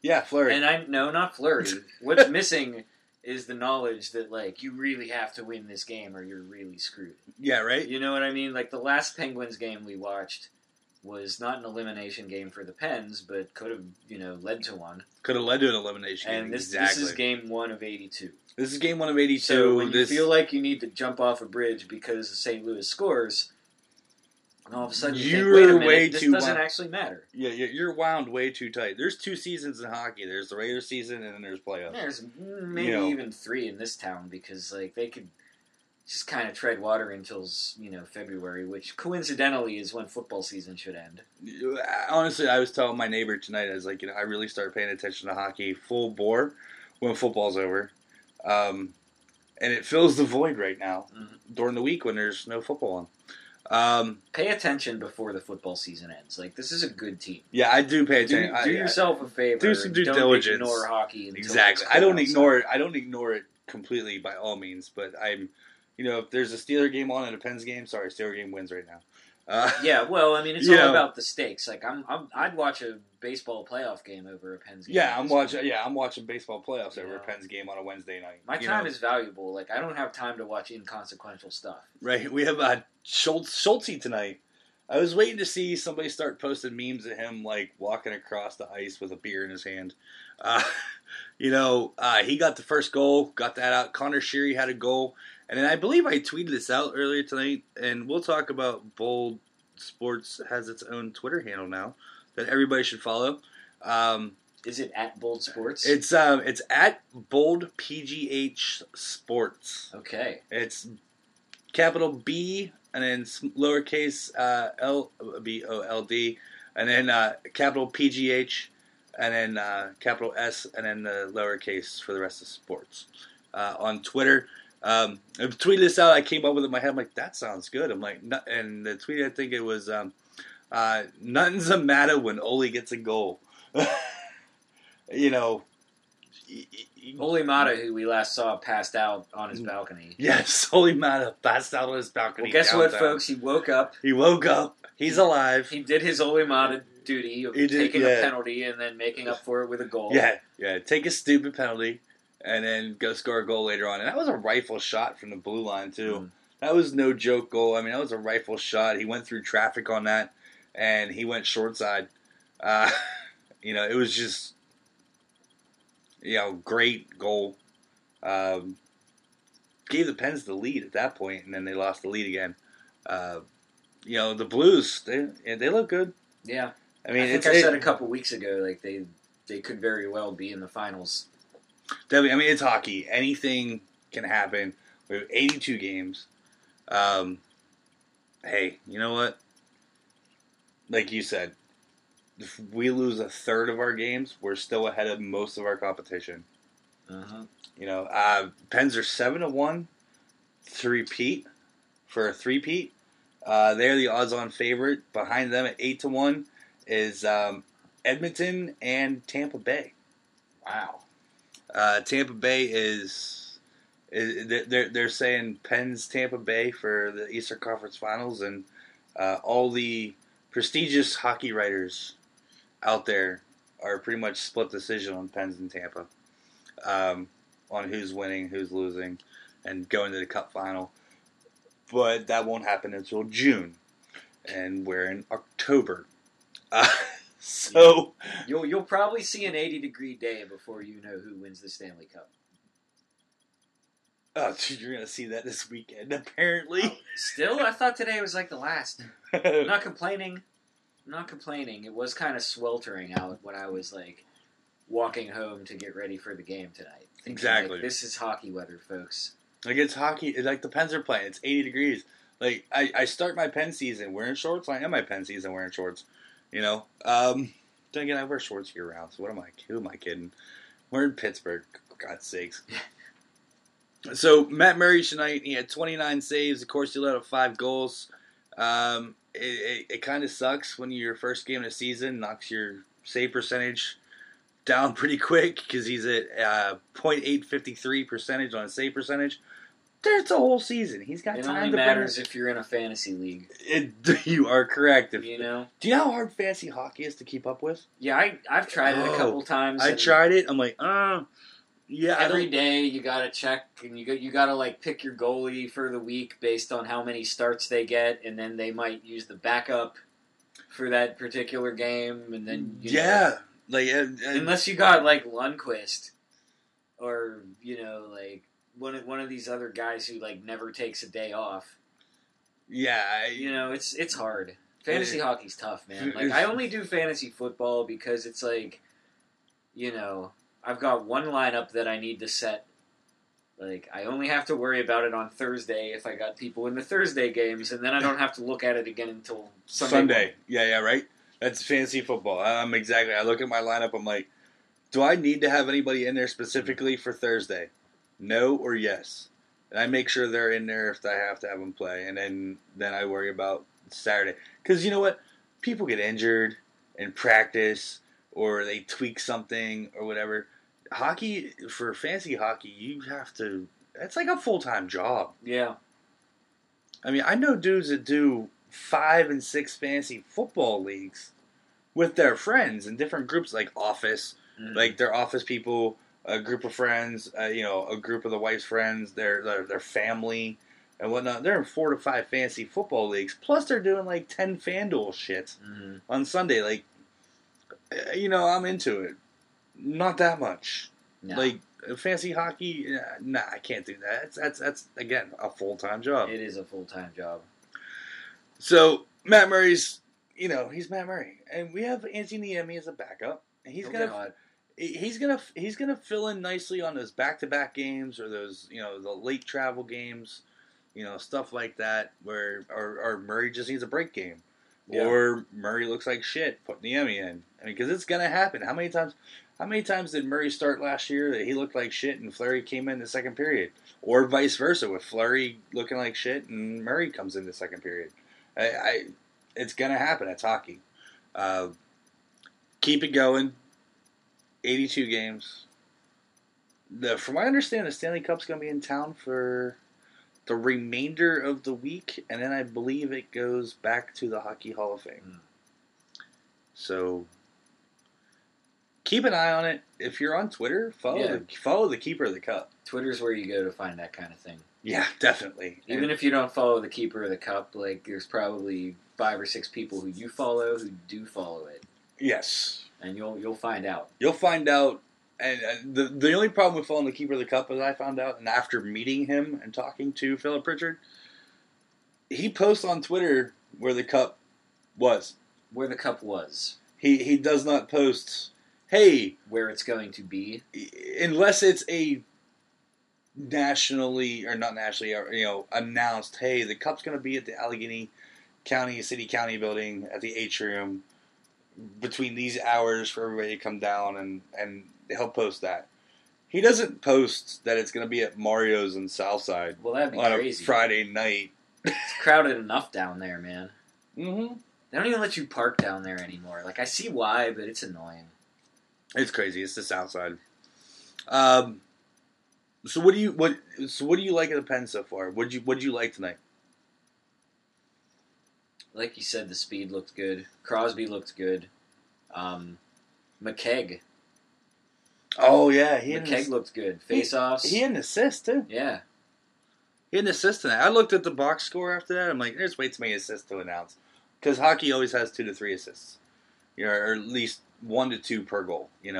Yeah, Fleury. And not Fleury. What's missing is the knowledge that, like, you really have to win this game or you're really screwed. Yeah, right? You know what I mean? Like, the last Penguins game we watched was not an elimination game for the Pens, but could have, you know, led to one. Could have led to an elimination game, and exactly. This is game 1 of 82. This is game 1 of 82. So when you feel like you need to jump off a bridge because St. Louis scores, and all of a sudden you think, wait a minute, this doesn't actually matter. Yeah, you're wound way too tight. There's 2 seasons in hockey. There's the regular season, and then there's playoffs. There's maybe even 3 in this town because like they could just kind of tread water until February, which coincidentally is when football season should end. Honestly, I was telling my neighbor tonight, I was like, I really start paying attention to hockey full bore when football's over. And it fills the void right now during the week when there's no football on. Pay attention before the football season ends. Like, this is a good team. Yeah, I do pay attention. Do yourself a favor. Do some due diligence. Don't ignore hockey. Until exactly. I don't ignore it. I don't ignore it completely by all means. But I'm, if there's a Steeler game on and a Pens game, sorry, Steeler game wins right now. Yeah, well, I mean, it's all about the stakes. Like, I'd watch a baseball playoff game over a Pens game. Yeah, I'm watching baseball playoffs over a Pens game on a Wednesday night. My time is valuable. Like, I don't have time to watch inconsequential stuff. Right. We have Schultzy tonight. I was waiting to see somebody start posting memes of him, like, walking across the ice with a beer in his hand. He got the first goal, got that out. Connor Sheary had a goal. And then I believe I tweeted this out earlier tonight, and we'll talk about Bold Sports has its own Twitter handle now that everybody should follow. Is it at Bold Sports? It's at Bold PGH Sports. Okay. It's capital B and then lowercase LBOLD and then capital PGH and then capital S and then the lowercase for the rest of sports on Twitter. I tweeted this out. I came up with it in my head. I'm like, that sounds good. I'm like, and the tweet, I think it was, nothing's a matter when Olli gets a goal. Olli Määttä, who we last saw, passed out on his balcony. Yes, Olli Määttä passed out on his balcony. Well, guess what, folks? He woke up. He's alive. He did his Olli Määttä duty of taking a penalty and then making up for it with a goal. Yeah, take a stupid penalty. And then go score a goal later on. And that was a rifle shot from the blue line, too. That was no joke goal. I mean, that was a rifle shot. He went through traffic on that, and he went short side. It was just, great goal. Gave the Pens the lead at that point, and then they lost the lead again. The Blues, they look good. Yeah. I mean, I said a couple weeks ago, like, they could very well be in the finals. Definitely, I mean, it's hockey. Anything can happen. We have 82 games. Hey, you know what? Like you said, if we lose a third of our games, we're still ahead of most of our competition. Uh-huh. You know, Pens are 7-1 to repeat for a three-peat. They're the odds-on favorite. Behind them at 8-1 is Edmonton and Tampa Bay. Wow. Tampa Bay is they're saying Pens Tampa Bay for the Eastern Conference Finals, and all the prestigious hockey writers out there are pretty much split decision on Pens and Tampa, on who's winning, who's losing, and going to the Cup Final. But that won't happen until June, and we're in October. So yeah. You'll probably see an 80-degree day before you know who wins the Stanley Cup. Oh, you're going to see that this weekend, apparently. Oh, still? I thought today was like the last. I'm not complaining. It was kind of sweltering out when I was like walking home to get ready for the game tonight. Thinking, exactly. Like, this is hockey weather, folks. Like, it's hockey. It's like the Pens are playing. It's 80 degrees. Like, I start my Pen season wearing shorts. I end my Pen season wearing shorts. You know? Then again, I wear shorts year-round, so who am I kidding? We're in Pittsburgh, for God's sakes. So, Matt Murray tonight, he had 29 saves. Of course, he let up 5 goals. It kind of sucks when your first game of the season knocks your save percentage down pretty quick, because he's at .853 percentage on a save percentage. That's a whole season. He's got it time. It only matters if you're in a fantasy league. You are correct. If, you know. Do you know how hard fantasy hockey is to keep up with? Yeah, I've tried it a couple times. I tried it. I'm like, yeah. Every day you got to check, and you got to like pick your goalie for the week based on how many starts they get, and then they might use the backup for that particular game, and then know, like unless you got like Lundqvist, or you know like. One of these other guys who like never takes a day off. Yeah, you know it's hard. Fantasy hockey's tough, man. Like I only do fantasy football because it's like, you know, I've got one lineup that I need to set. Like I only have to worry about it on Thursday if I got people in the Thursday games, and then I don't have to look at it again until Sunday. Morning. Yeah, right. That's fantasy football. Exactly. I look at my lineup. I'm like, do I need to have anybody in there specifically for Thursday? No or yes. And I make sure they're in there if I have to have them play. And then I worry about Saturday. Because you know what? People get injured in practice or they tweak something or whatever. Hockey, for fantasy hockey, you have to... It's like a full-time job. Yeah. I mean, I know dudes that do 5 and 6 fantasy football leagues with their friends in different groups, like office. Mm-hmm. Like their office people... a group of friends, you know, a group of the wife's friends, their family, and whatnot. They're in 4 to 5 fantasy football leagues. Plus, they're doing like 10 FanDuel shit on Sunday. Like, you know, I'm into it. Not that much. No. Like fantasy hockey, nah, I can't do that. That's again a full-time job. It is a full-time job. So Matt Murray's, you know, he's Matt Murray, and we have Anthony Niemi as a backup, and he's gonna. He's gonna fill in nicely on those back-to-back games or those, you know, the late travel games, you know, stuff like that where or Murray just needs a break game, yeah. Or Murray looks like shit. Put Niemi in. I mean, because it's gonna happen. How many times did Murray start last year that he looked like shit and Fleury came in the second period, or vice versa with Fleury looking like shit and Murray comes in the second period? It's gonna happen. It's hockey. Keep it going. 82 games. From what I understand, the Stanley Cup's going to be in town for the remainder of the week, and then I believe it goes back to the Hockey Hall of Fame. So, keep an eye on it. If you're on Twitter, follow the Keeper of the Cup. Twitter's where you go to find that kind of thing. Yeah, definitely. Even if you don't follow the Keeper of the Cup, like there's probably 5 or 6 people who you follow who do follow it. Yes. And you'll find out. You'll find out. And the only problem with following the Keeper of the Cup, as I found out, and after meeting him and talking to Philip Pritchard, he posts on Twitter where the Cup was. He does not post, hey... where it's going to be. Unless it's a nationally, or not nationally, you know, announced, hey, the Cup's going to be at the Allegheny County, City County building at the atrium between these hours for everybody to come down, and he'll post that. He doesn't post that it's going to be at Mario's in Southside. Well, that'd be on crazy. A Friday night. It's crowded enough down there, man. Mm-hmm. They don't even let you park down there anymore. Like, I see why, but it's annoying. It's crazy. It's the Southside. So what do you what do you like at the Pen so far? What did you like tonight? Like you said, the speed looked good. Crosby looked good. McKeg. Oh yeah, McKeg looked good. Face-offs. He had an assist too. Yeah, he had an assist tonight. I looked at the box score after that. I'm like, there's way too many assists to announce because hockey always has 2 to 3 assists, you know, or at least 1 to 2 per goal. You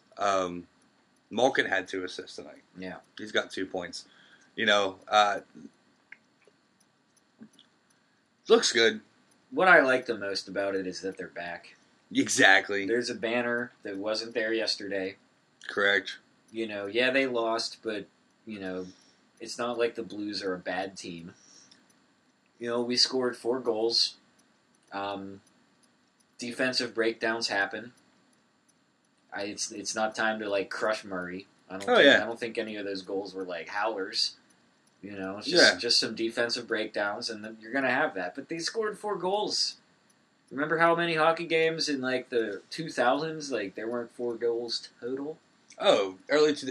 know, Malkin had 2 assists tonight. Yeah, he's got 2 points. You know, looks good. What I like the most about it is that they're back. Exactly. There's a banner that wasn't there yesterday. Correct. You know, yeah, they lost, but, you know, it's not like the Blues are a bad team. You know, we scored 4 goals. Defensive breakdowns happen. It's not time to, like, crush Murray. I don't think any of those goals were, like, howlers. You know, it's just some defensive breakdowns, and then you're going to have that. But they scored 4 goals. Remember how many hockey games in, like, the 2000s, like, there weren't 4 goals total? Oh,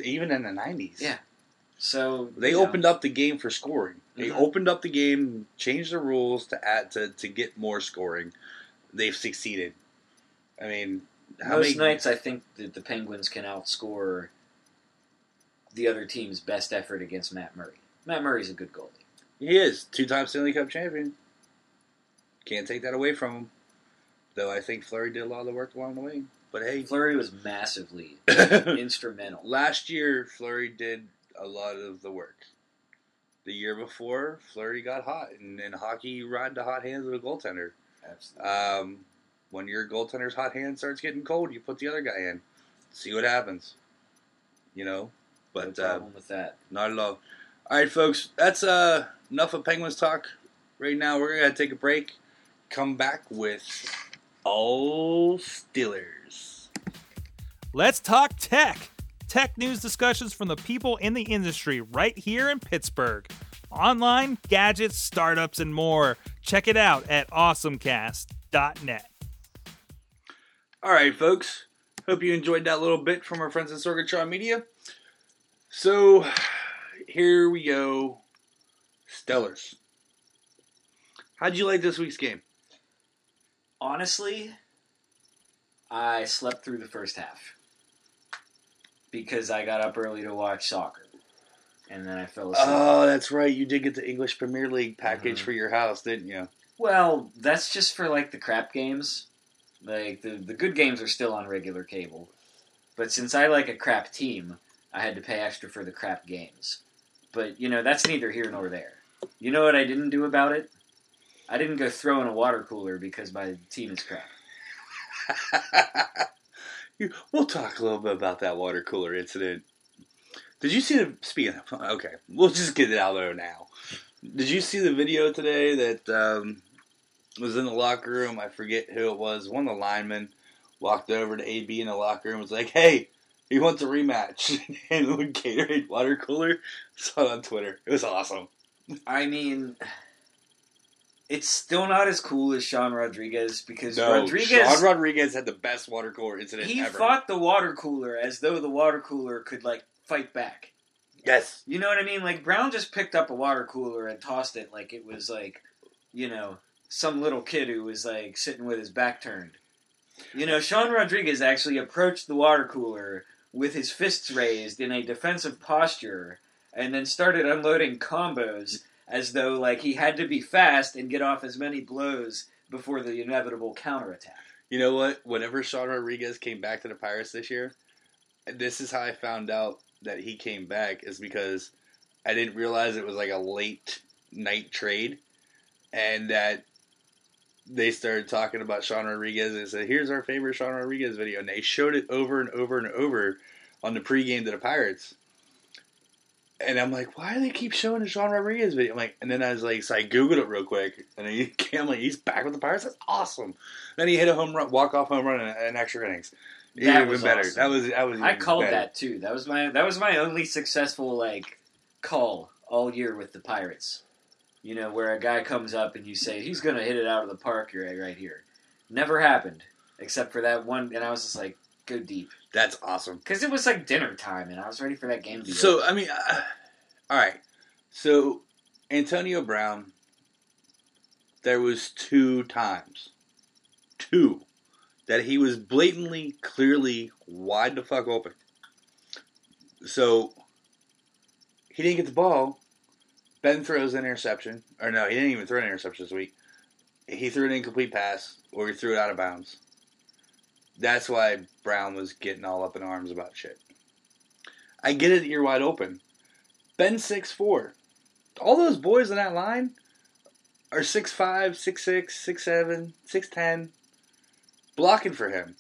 even in the 90s. Yeah. So they opened up the game for scoring. They opened up the game, changed the rules to add to get more scoring. They've succeeded. I mean, most nights I think that the Penguins can outscore the other team's best effort against Matt Murray. Matt Murray's a good goalie. He is. 2-time Stanley Cup champion. Can't take that away from him. Though I think Fleury did a lot of the work along the way. But hey, Fleury was massively instrumental. Last year, Fleury did a lot of the work. The year before, Fleury got hot. And in hockey, you ride the hot hands of a goaltender. Absolutely. When your goaltender's hot hand starts getting cold, you put the other guy in. See what happens. You know? But, no problem with that. Not at all. All right, folks. That's enough of Penguins talk right now. We're going to take a break. Come back with... All Steelers. Let's talk tech. Tech news discussions from the people in the industry right here in Pittsburgh. Online, gadgets, startups, and more. Check it out at awesomecast.net. All right, folks. Hope you enjoyed that little bit from our friends at Sorgatron Media. So, here we go. Steelers. How'd you like this week's game? Honestly, I slept through the first half because I got up early to watch soccer, and then I fell asleep. Oh, that's right. You did get the English Premier League package for your house, didn't you? Well, that's just for, like, the crap games. Like, the good games are still on regular cable. But since I like a crap team, I had to pay extra for the crap games. But, you know, that's neither here nor there. You know what I didn't do about it? I didn't go throw in a water cooler because my team is crap. We'll talk a little bit about that water cooler incident. Did you see okay, we'll just get it out of there now. Did you see the video today that was in the locker room? I forget who it was. One of the linemen walked over to AB in the locker room and was like, hey, he wants a rematch. And with Gatorade water cooler. I saw it on Twitter. It was awesome. I mean... It's still not as cool as Sean Rodriguez because Sean Rodriguez had the best water cooler incident ever. He fought the water cooler as though the water cooler could, like, fight back. Yes. You know what I mean? Like, Brown just picked up a water cooler and tossed it like it was, like, you know, some little kid who was, like, sitting with his back turned. You know, Sean Rodriguez actually approached the water cooler with his fists raised in a defensive posture and then started unloading combos as though, like, he had to be fast and get off as many blows before the inevitable counterattack. You know what? Whenever Sean Rodriguez came back to the Pirates this year, this is how I found out that he came back, is because I didn't realize it was, like, a late-night trade, and that they started talking about Sean Rodriguez and said, here's our favorite Sean Rodriguez video, and they showed it over and over and over on the pregame to the Pirates. And I'm like, why do they keep showing the Sean Rodriguez video? I'm like, and then I was like, so I Googled it real quick, and he came, I'm like, he's back with the Pirates? That's awesome. Then he hit a home run, walk-off home run in extra innings. That was better. Awesome. That was I called better. That too. That was my only successful call all year with the Pirates. You know, where a guy comes up and you say he's going to hit it out of the park right here. Never happened except for that one, and I was just like, go deep. That's awesome. Because it was like dinner time, and I was ready for that game to be over. I mean, all right. So Antonio Brown, there was two times that he was blatantly, clearly wide the fuck open. So, he didn't get the ball. Ben throws an interception. Or no, he didn't even throw an interception this week. He threw an incomplete pass, or he threw it out of bounds. That's why Brown was getting all up in arms about shit. I get it, you're wide open. Ben's 6'4". All those boys in that line are 6'5", 6'6", 6'7", 6'10". Blocking for him.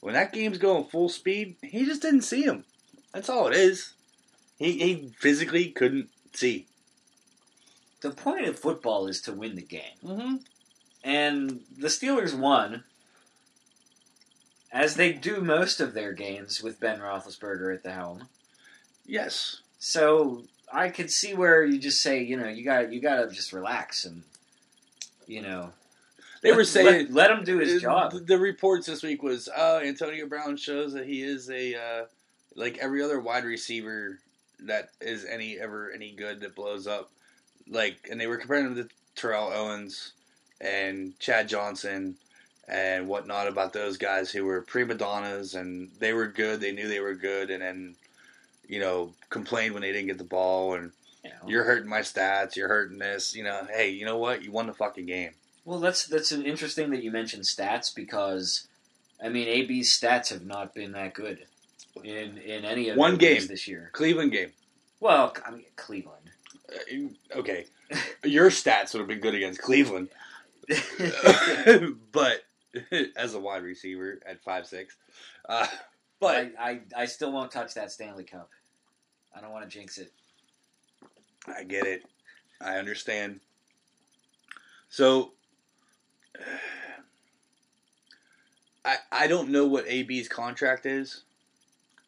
When that game's going full speed, he just didn't see him. That's all it is. He physically couldn't see. The point of football is to win the game. Mm-hmm. And the Steelers won, as they do most of their games with Ben Roethlisberger at the helm. Yes. So I could see where you just say, you gotta just relax and, They were saying... Let him do his job. The reports this week was, Antonio Brown shows that he is a, like every other wide receiver that is any good that blows up. And they were comparing him to Terrell Owens and Chad Johnson and whatnot about those guys who were prima donnas and they were good, they knew they were good, and then, complained when they didn't get the ball and you're hurting my stats, you're hurting this, hey, you know what? You won the fucking game. Well, that's interesting that you mentioned stats because, I mean, AB's stats have not been that good in any of the games this year. Cleveland game. Well, I mean, Cleveland. Okay. Your stats would have been good against Cleveland. But, as a wide receiver at 5'6". But I still won't touch that Stanley Cup. I don't want to jinx it. I get it. I understand. So... I don't know what AB's contract is.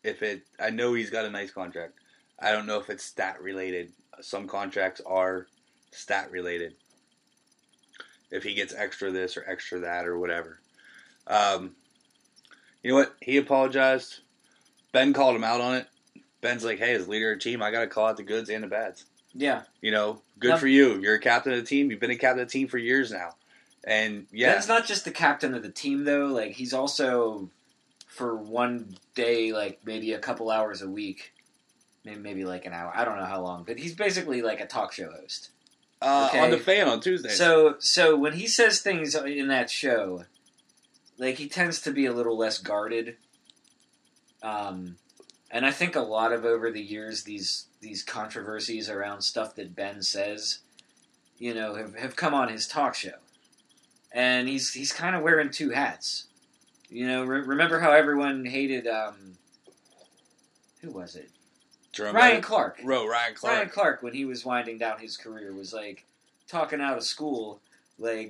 I know he's got a nice contract. I don't know if it's stat related. Some contracts are stat related. If he gets extra this or extra that or whatever. You know what? He apologized. Ben called him out on it. Ben's like, hey, as leader of the team, I got to call out the goods and the bads. Yeah. Good for you. You're a captain of the team. You've been a captain of the team for years now. And yeah, Ben's not just the captain of the team though. He's also for one day, maybe a couple hours a week, maybe an hour. I don't know how long, but he's basically a talk show host. On The Fan on Tuesdays. So when he says things in that show, he tends to be a little less guarded. And I think a lot of over the years these controversies around stuff that Ben says, have come on his talk show. And he's kind of wearing two hats. Remember how everyone hated, who was it? Ryan Clark. Ryan Clark, when he was winding down his career, was, talking out of school,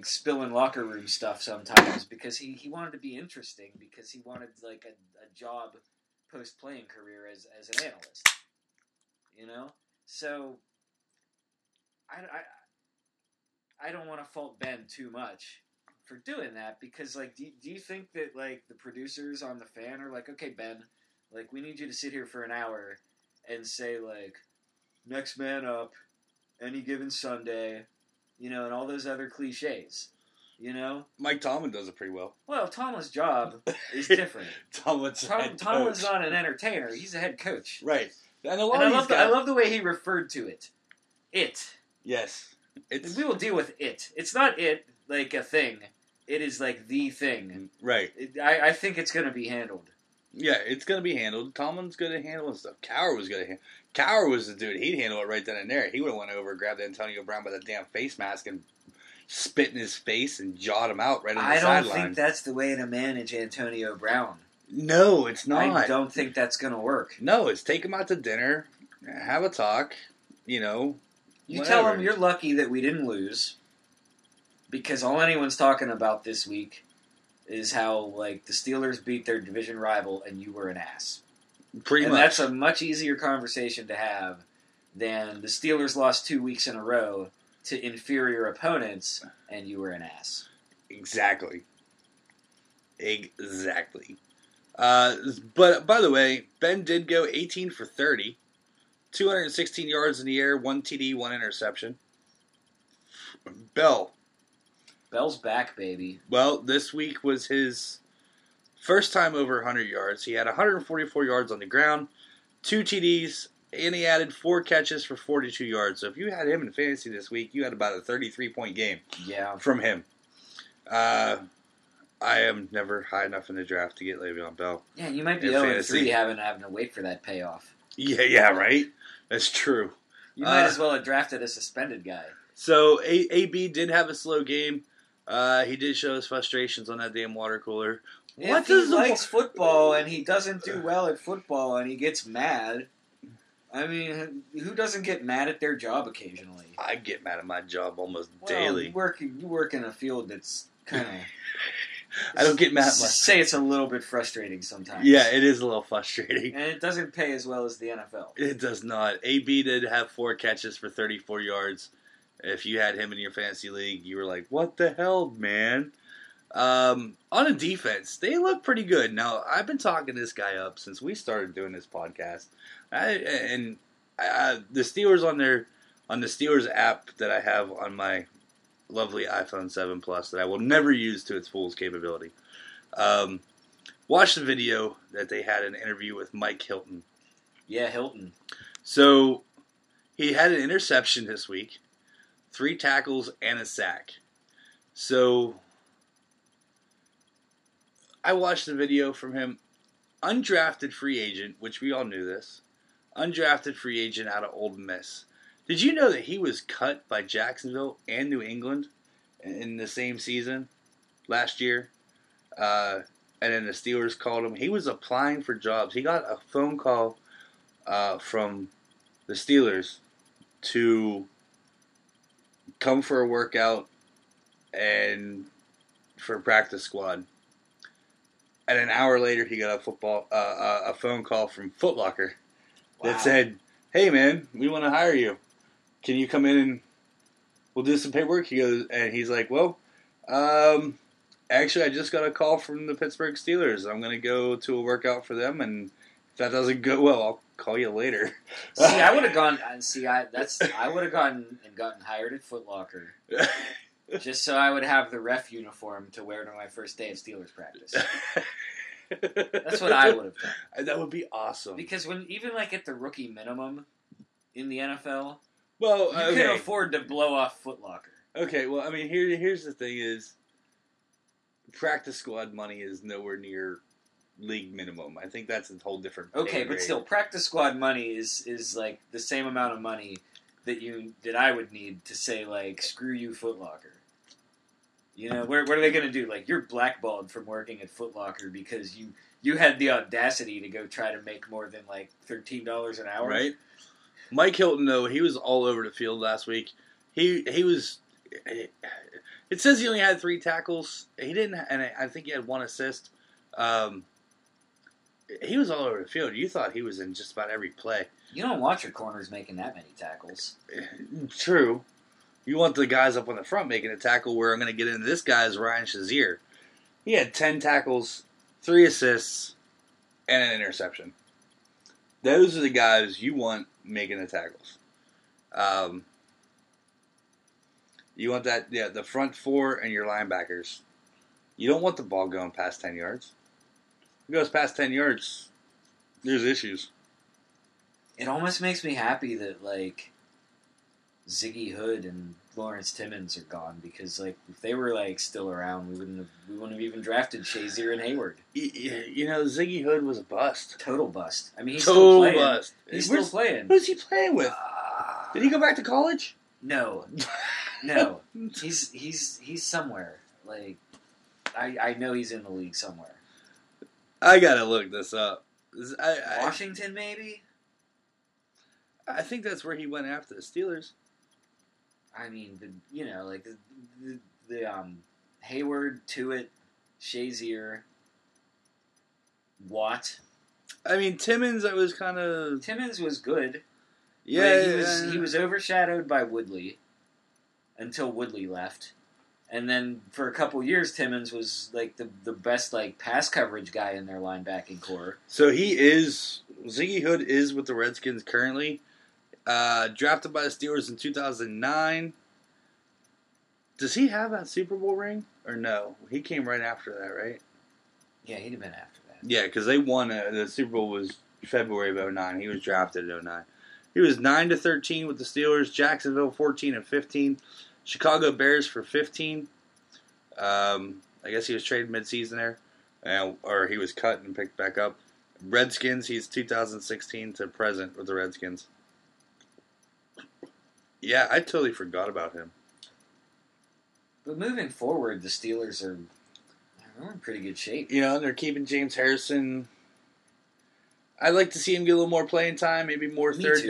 spilling locker room stuff sometimes because he wanted to be interesting because he wanted, a job post-playing career as an analyst. So, I don't want to fault Ben too much for doing that because, do you think that, the producers on The Fan are okay, Ben, we need you to sit here for an hour and say, next man up, any given Sunday, and all those other cliches, Mike Tomlin does it pretty well. Well, Tomlin's job is different. Tomlin's not an entertainer. He's a head coach. Right. I love the way he referred to it. It. Yes. We will deal with it. It's not it, a thing. It is, the thing. Right. I think it's going to be handled. Yeah, it's going to be handled. Tomlin's going to handle stuff. Cowher was the dude. He'd handle it right then and there. He would have went over and grabbed Antonio Brown by the damn face mask and spit in his face and jawed him out right on the sideline. I don't think that's the way to manage Antonio Brown. No, it's not. I don't think that's going to work. No, it's take him out to dinner. have a talk, you know. You whatever. Tell them you're lucky that we didn't lose, because all anyone's talking about this week is how, like, the Steelers beat their division rival and you were an ass. Pretty much. And that's a much easier conversation to have than the Steelers lost 2 weeks in a row to inferior opponents and you were an ass. Exactly. But, by the way, Ben did go 18 for 30. 216 yards in the air, one TD, one interception. Bell's back, baby. Well, this week was his first time over 100 yards. He had 144 yards on the ground, two TDs, and he added four catches for 42 yards. So if you had him in fantasy this week, you had about a 33-point game from him. I am never high enough in the draft to get Le'Veon Bell. Yeah, you might be 0-3 having to wait for that payoff. Yeah, right? That's true. You might as well have drafted a suspended guy. So, AB did have a slow game. He did show his frustrations on that damn water cooler. What does he likes football and he doesn't do well at football and he gets mad. I mean, who doesn't get mad at their job occasionally? I get mad at my job almost daily. You work in a field that's kind of... I don't get mad at myself. Say it's a little bit frustrating sometimes. Yeah, it is a little frustrating. And it doesn't pay as well as the NFL. It does not. AB did have four catches for 34 yards. If you had him in your fantasy league, you were like, what the hell, man? On a defense, they look pretty good. Now, I've been talking this guy up since we started doing this podcast. The Steelers on the Steelers app that I have on my lovely iPhone 7 Plus that I will never use to its fullest capability. Watch the video that they had an interview with Mike Hilton. Yeah, Hilton. So, he had an interception this week, three tackles, and a sack. So, I watched the video from him. Undrafted free agent, which we all knew this. Undrafted free agent out of Ole Miss. Did you know that he was cut by Jacksonville and New England in the same season last year? And then the Steelers called him. He was applying for jobs. He got a phone call from the Steelers to come for a workout and for practice squad. And an hour later, he got a phone call from Foot Locker that said, "Hey, man, we want to hire you. Can you come in and we'll do some paperwork?" He goes, and he's like, "Well, actually, I just got a call from the Pittsburgh Steelers. I'm going to go to a workout for them, and if that doesn't go well, I'll call you later." See, I would have gone and gotten hired at Foot Locker just so I would have the ref uniform to wear to my first day of Steelers practice. That's what I would have done. That would be awesome. Because when even like at the rookie minimum in the NFL. Well, you can afford to blow off Foot Locker. Okay, well, I mean, here's the thing is, practice squad money is nowhere near league minimum. I think that's a whole different thing. Okay, but still, practice squad money is like the same amount of money that I would need to say, like, screw you, Foot Locker. You know, what are they going to do? Like, you're blackballed from working at Foot Locker because you had the audacity to go try to make more than, like, $13 an hour. Right. Mike Hilton, though, he was all over the field last week. He was. It says he only had three tackles. He didn't, and I think he had one assist. He was all over the field. You thought he was in just about every play. You don't want your corners making that many tackles. True. You want the guys up on the front making a tackle. Where I'm going to get into this guy is Ryan Shazier. He had 10 tackles, 3 assists, and an interception. Those are the guys you want making the tackles. You want that, the front four and your linebackers. You don't want the ball going past 10 yards. If it goes past 10 yards, there's issues. It almost makes me happy that, like, Ziggy Hood and Lawrence Timmons are gone because, like, if they were, like, still around, we wouldn't have even drafted Shazier and Hayward. You know, Ziggy Hood was a bust. Total bust. I mean, he's still playing. Bust. He's still playing. Who's he playing with? Did he go back to college? No. He's somewhere. Like, I know he's in the league somewhere. I gotta look this up. Washington, maybe? I think that's where he went after the Steelers. I mean, Hayward, Tuitt, Shazier, Watt. I mean, Timmons. I was kind of Timmons was good. Yeah, he was overshadowed by Woodley until Woodley left, and then for a couple years, Timmons was like the best like pass coverage guy in their linebacking core. So he is Ziggy Hood is with the Redskins currently. Drafted by the Steelers in 2009. Does he have that Super Bowl ring? Or no? He came right after that, right? Yeah, he'd have been after that. Yeah, because they won. The Super Bowl was February of 09. He was drafted in 09. He was 9-13 with the Steelers. Jacksonville, 14-15. Chicago Bears for 15. I guess he was traded midseason there. Or he was cut and picked back up. Redskins, he's 2016 to present with the Redskins. Yeah, I totally forgot about him. But moving forward, the Steelers are in pretty good shape. You know, and they're keeping James Harrison. I'd like to see him get a little more playing time, maybe more third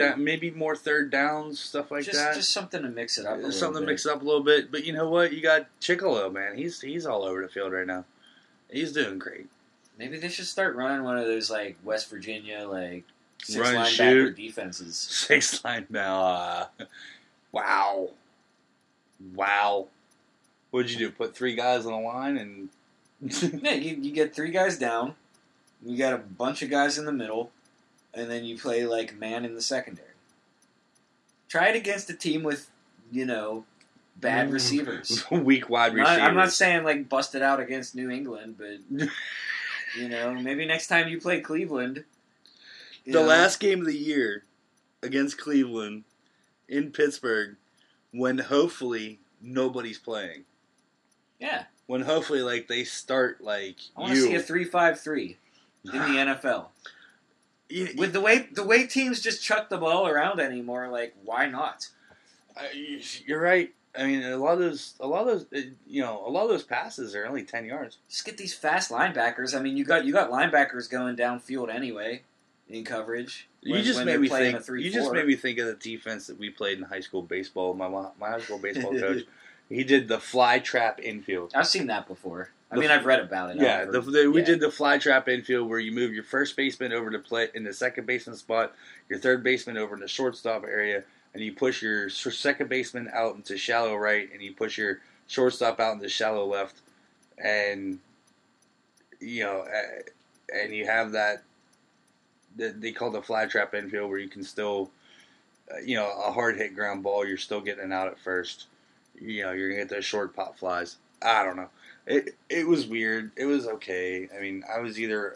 downs, stuff like that. Just something to mix it up a little bit. But you know what? You got Chicolo, man. He's all over the field right now. He's doing great. Maybe they should start running one of those like West Virginia like six run linebacker shoot. Defenses. Six linebacker. Wow. What'd you do? Put three guys on the line and... Yeah, you get three guys down. You got a bunch of guys in the middle. And then you play, like, man in the secondary. Try it against a team with, bad receivers. Weak wide receivers. I'm not saying, like, bust it out against New England, but, maybe next time you play Cleveland. The last game of the year against Cleveland in Pittsburgh when hopefully nobody's playing. Yeah. When hopefully, like, they start, like, I want to see a 3-5-3 in the NFL. With the way teams just chuck the ball around anymore, like, why not? You're right. I mean, a lot of those passes are only 10 yards. Just get these fast linebackers. I mean, you got linebackers going downfield anyway in coverage. You just made me think of the defense that we played in high school baseball. My high school baseball coach, he did the fly trap infield. I've seen that before. I've read about it. Yeah, we did the fly trap infield where you move your first baseman over to play in the second baseman spot, your third baseman over in the shortstop area, and you push your second baseman out into shallow right, and you push your shortstop out into shallow left, and you have that. They call the fly trap infield where you can still, a hard hit ground ball, you're still getting an out at first. You're going to get those short pop flies. I don't know. It was weird. It was okay. I mean, I was either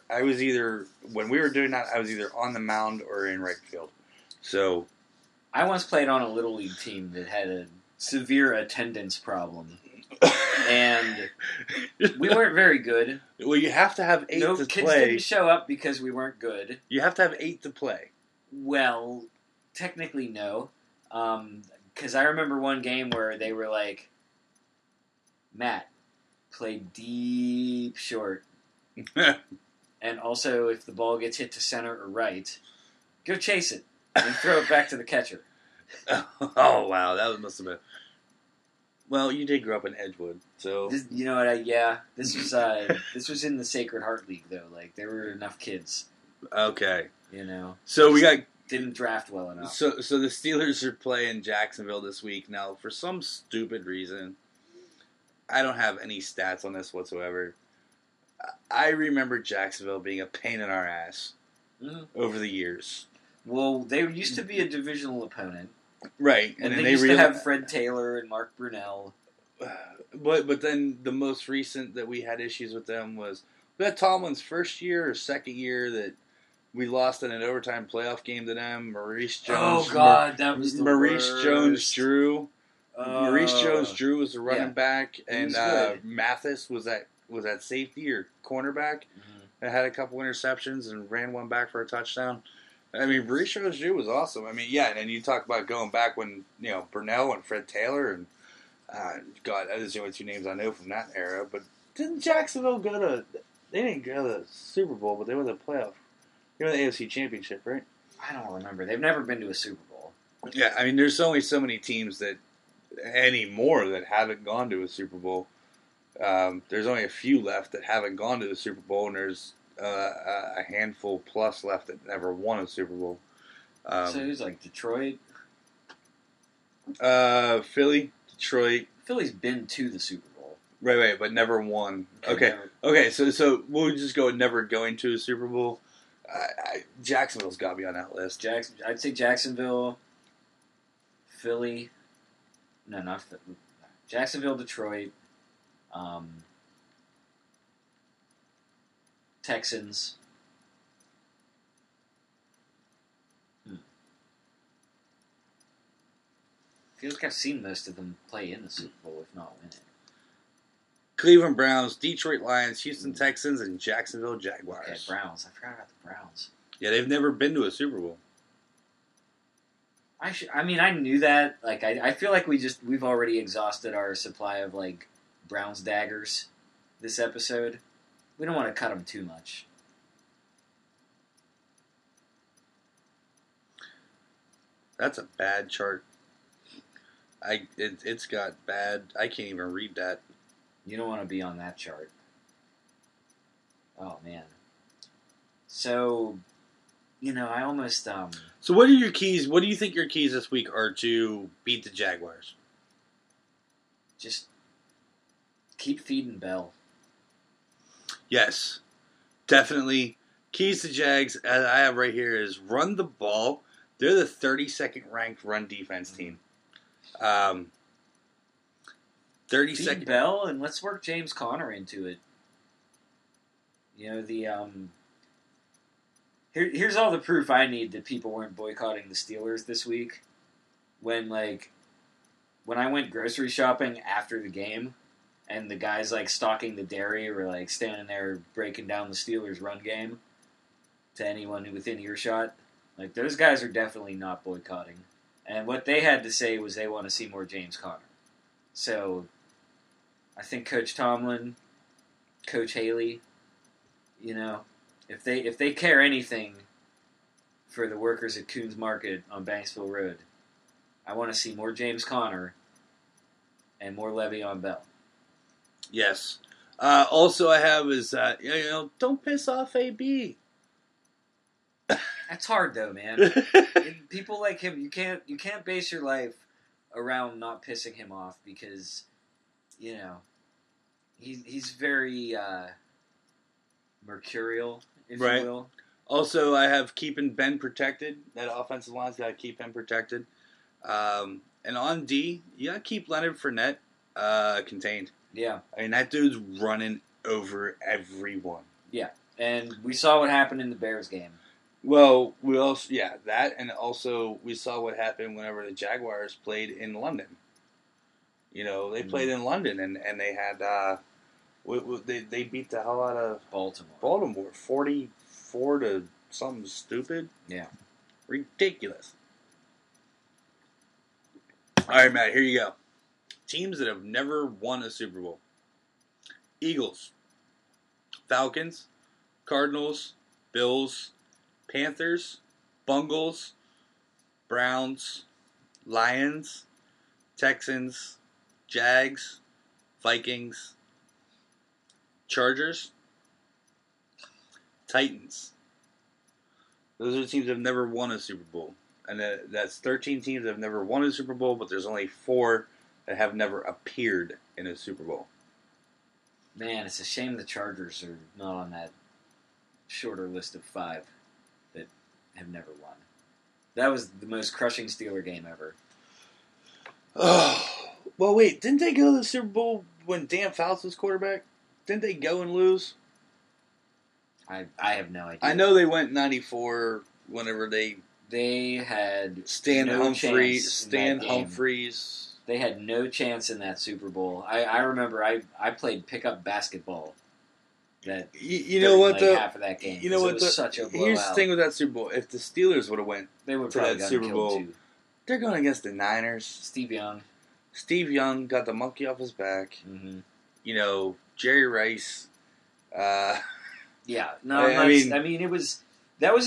when we were doing that, I was either on the mound or in right field. So I once played on a Little League team that had a severe attendance problem. And we weren't very good. Well, you have to have eight to play. Kids didn't show up because we weren't good. You have to have eight to play. Well, technically no. Because I remember one game where they were like, Matt, play deep short. And also, if the ball gets hit to center or right, go chase it and throw it back to the catcher. Oh, wow. That must have been... Well, you did grow up in Edgewood, so... This was in the Sacred Heart League, though. Like, there were enough kids. Okay. So we got... Didn't draft well enough. So the Steelers are playing Jacksonville this week. Now, for some stupid reason, I don't have any stats on this whatsoever. I remember Jacksonville being a pain in our ass over the years. Well, they used to be a divisional opponent. Right, and then they used to have Fred Taylor and Mark Brunell. But then the most recent that we had issues with them was that Tomlin's first year or second year that we lost in an overtime playoff game to them. Maurice Jones-Drew. Maurice Jones-Drew was the running back, and Mathis was at safety or cornerback. And had a couple interceptions and ran one back for a touchdown. I mean, Maurice Jones-Drew was awesome. I mean, yeah, and you talk about going back when, Brunell and Fred Taylor and, God, that is the only two names I know from that era. But didn't Jacksonville they didn't go to the Super Bowl, but they were the playoff. They were the AFC Championship, right? I don't remember. They've never been to a Super Bowl. Yeah, I mean, there's only so many teams that anymore that haven't gone to a Super Bowl. There's only a few left that haven't gone to the Super Bowl, and there's a handful plus left that never won a Super Bowl. So it was like Detroit? Philly, Detroit. Philly's been to the Super Bowl. Right, but never won. Okay, so we'll just go with never going to a Super Bowl. Jacksonville's got to be on that list. I'd say Jacksonville, Philly. No, not Philly. Jacksonville, Detroit. Texans. I feel like I've seen most of them play in the Super Bowl, if not win it. Cleveland Browns, Detroit Lions, Houston Texans, and Jacksonville Jaguars. Okay, Browns. I forgot about the Browns. Yeah, they've never been to a Super Bowl. I knew that. Like, I feel like we've already exhausted our supply of like Browns daggers this episode. We don't want to cut them too much. That's a bad chart. It's got bad. I can't even read that. You don't want to be on that chart. Oh man. So, I almost So what are your keys? What do you think your keys this week are to beat the Jaguars? Just keep feeding Bell. Yes, definitely. Keys to Jags, as I have right here, is run the ball. They're the 32nd ranked run defense team. 32nd Bell, and let's work James Connor into it. Here's all the proof I need that people weren't boycotting the Steelers this week. When I went grocery shopping after the game, and the guys like stocking the dairy were like standing there breaking down the Steelers' run game to anyone within earshot. Like those guys are definitely not boycotting. And what they had to say was they want to see more James Connor. So, I think Coach Tomlin, Coach Haley, if they care anything for the workers at Coons Market on Banksville Road, I want to see more James Connor and more Le'Veon Bell. Yes. Also, I have is don't piss off AB. That's hard though, man. People like him, you can't base your life around not pissing him off because, he's very mercurial, if you will. Also, I have keeping Ben protected. That offensive line's got to keep him protected. And on D, you got to keep Leonard Fournette contained. Yeah. I mean, that dude's running over everyone. Yeah, and we saw what happened in the Bears game. Well, we saw what happened whenever the Jaguars played in London. They played in London, and they had, they beat the hell out of Baltimore, 44 to something stupid. Yeah. Ridiculous. All right, Matt, here you go. Teams that have never won a Super Bowl. Eagles, Falcons, Cardinals, Bills, Panthers, Bungles, Browns, Lions, Texans, Jags, Vikings, Chargers, Titans. Those are the teams that have never won a Super Bowl. And that's 13 teams that have never won a Super Bowl, but there's only 4 that have never appeared in a Super Bowl. Man, it's a shame the Chargers are not on that shorter list of 5. Have never won. That was the most crushing Steeler game ever. Oh, well, wait. Didn't they go to the Super Bowl when Dan Fouts was quarterback? Didn't they go and lose? I have no idea. I know they went 94 whenever they had Stan Humphries. They had no chance in that Super Bowl. I remember I played pickup basketball. That half of that game. Such a blowout. Here's the thing with that Super Bowl: if the Steelers would have went to that Super Bowl, too. They're going against the Niners. Steve Young got the monkey off his back. Mm-hmm. Jerry Rice. It was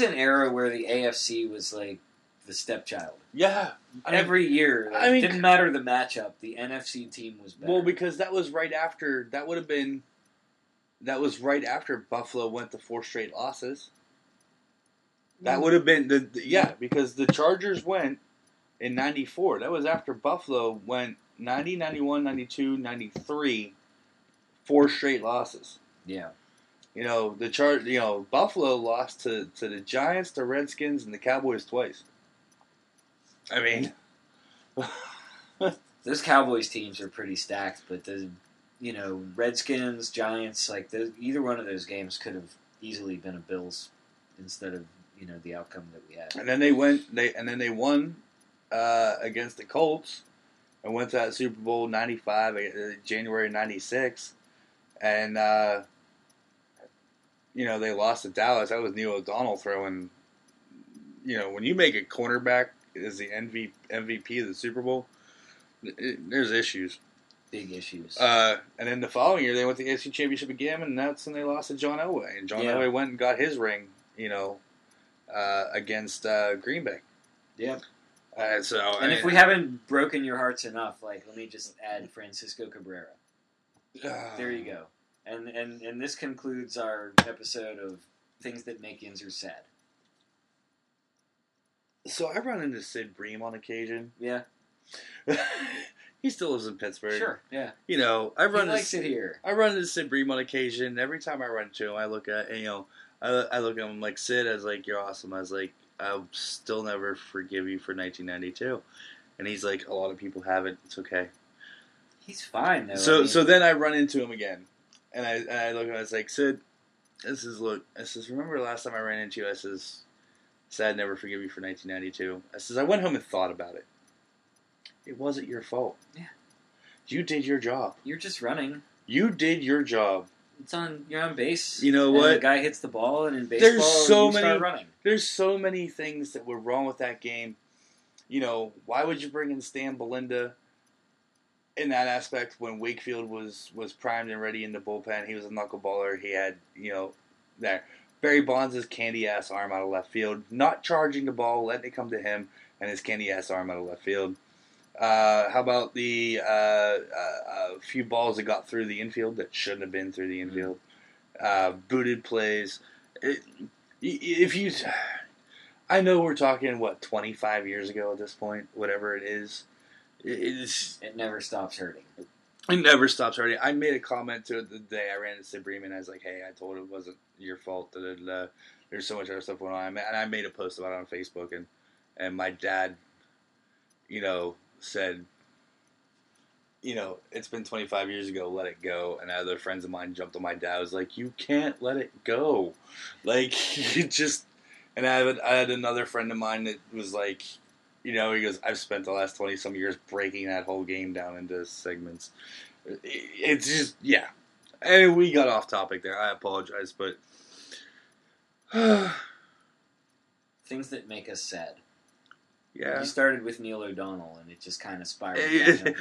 an era where the AFC was like the stepchild. Yeah. Every year. Like, I mean, it didn't matter the matchup. The NFC team was better. Well, because that was right after... That would have been... That was right after Buffalo went to four straight losses. That would have been... Yeah, because the Chargers went in 94. That was after Buffalo went 90, 91, 92, 93, four straight losses. Yeah. You know, the Buffalo lost to the Giants, the Redskins, and the Cowboys twice. I mean... Those Cowboys teams are pretty stacked, but the, you know, Redskins, Giants, like, those, either one of those games could have easily been a Bills instead of, you know, the outcome that we had. And then they went, they won against the Colts and went to that Super Bowl 95, January 96, and, you know, they lost to Dallas. That was Neil O'Donnell throwing, you know, when you make a cornerback is the MVP of the Super Bowl, there's issues. Big issues. And then the following year, they went to the AFC Championship again, and that's when they lost to John Elway. And John Elway went and got his ring, you know, against Green Bay. Yeah. If we haven't broken your hearts enough, like, let me just add Francisco Cabrera. There you go. And this concludes our episode of Things That Make Yinzer Sad. So I run into Sid Bream on occasion. Yeah. He still lives in Pittsburgh. Sure, yeah. You know, I run into Sid Bream on occasion. Every time I run into him, I look at him like, Sid, I was like, you're awesome. I was like, I'll still never forgive you for 1992. And he's like, a lot of people haven't. It's okay. He's fine, though. So then I run into him again. And I look at him, I was like, Sid, remember last time I ran into you? I says, Sid, I'd never forgive you for 1992. I says, I went home and thought about it. It wasn't your fault. Yeah. You did your job. You're just running. You did your job. You're on base. You know what? The guy hits the ball, and in baseball, start running. There's so many things that were wrong with that game. You know, why would you bring in Stan Belinda in that aspect when Wakefield was primed and ready in the bullpen? He was a knuckleballer. He had, you know, that Barry Bonds' candy-ass arm out of left field. Not charging the ball, letting it come to him, and his candy-ass arm out of left field. How about the few balls that got through the infield that shouldn't have been through the infield? Booted plays. I know we're talking, 25 years ago at this point, whatever it is. It never stops hurting. It never stops hurting. I made a comment to it the day I ran into Sid Bream, and I was like, hey, I told it wasn't your fault. There's so much other stuff going on. And I made a post about it on Facebook, and my dad, you know, said, you know, it's been 25 years ago, let it go. And other friends of mine jumped on my dad. I was like, you can't let it go. Like, you just... And I had another friend of mine that was like, you know, he goes, I've spent the last 20-some years breaking that whole game down into segments. It's just, yeah. I mean, we got off topic there. I apologize, but... Things that make us sad. Yeah. You started with Neil O'Donnell, and it just kind of spiraled down from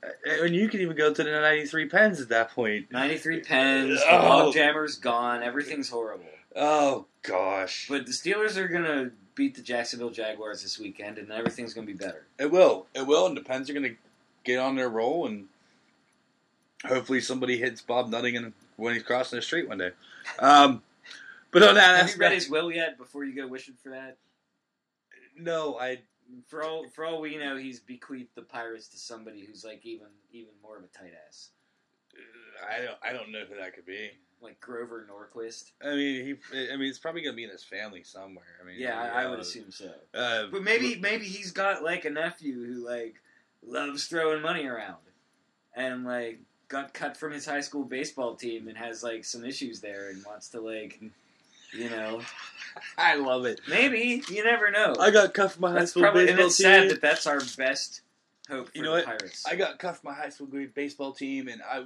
there. And you can even go to the 93 Pens at that point. 93 Pens, the logjammer's gone, everything's horrible. Oh, gosh. But the Steelers are going to beat the Jacksonville Jaguars this weekend, and everything's going to be better. It will, and the Pens are going to get on their roll, and hopefully somebody hits Bob Nutting when he's crossing the street one day. But on that, have you read his will yet before you go wishing for that? No, For all we know, he's bequeathed the Pirates to somebody who's like even more of a tight ass. I don't know who that could be. Like Grover Norquist. I mean, it's probably gonna be in his family somewhere. I mean, yeah, I would assume so. But maybe he's got like a nephew who like loves throwing money around, and like got cut from his high school baseball team and has like some issues there and wants to like. You know, I love it. Maybe you never know. I got cuffed from my high school baseball team. And it's sad that that's our best hope for the Pirates. I got cuffed from my high school baseball team, and I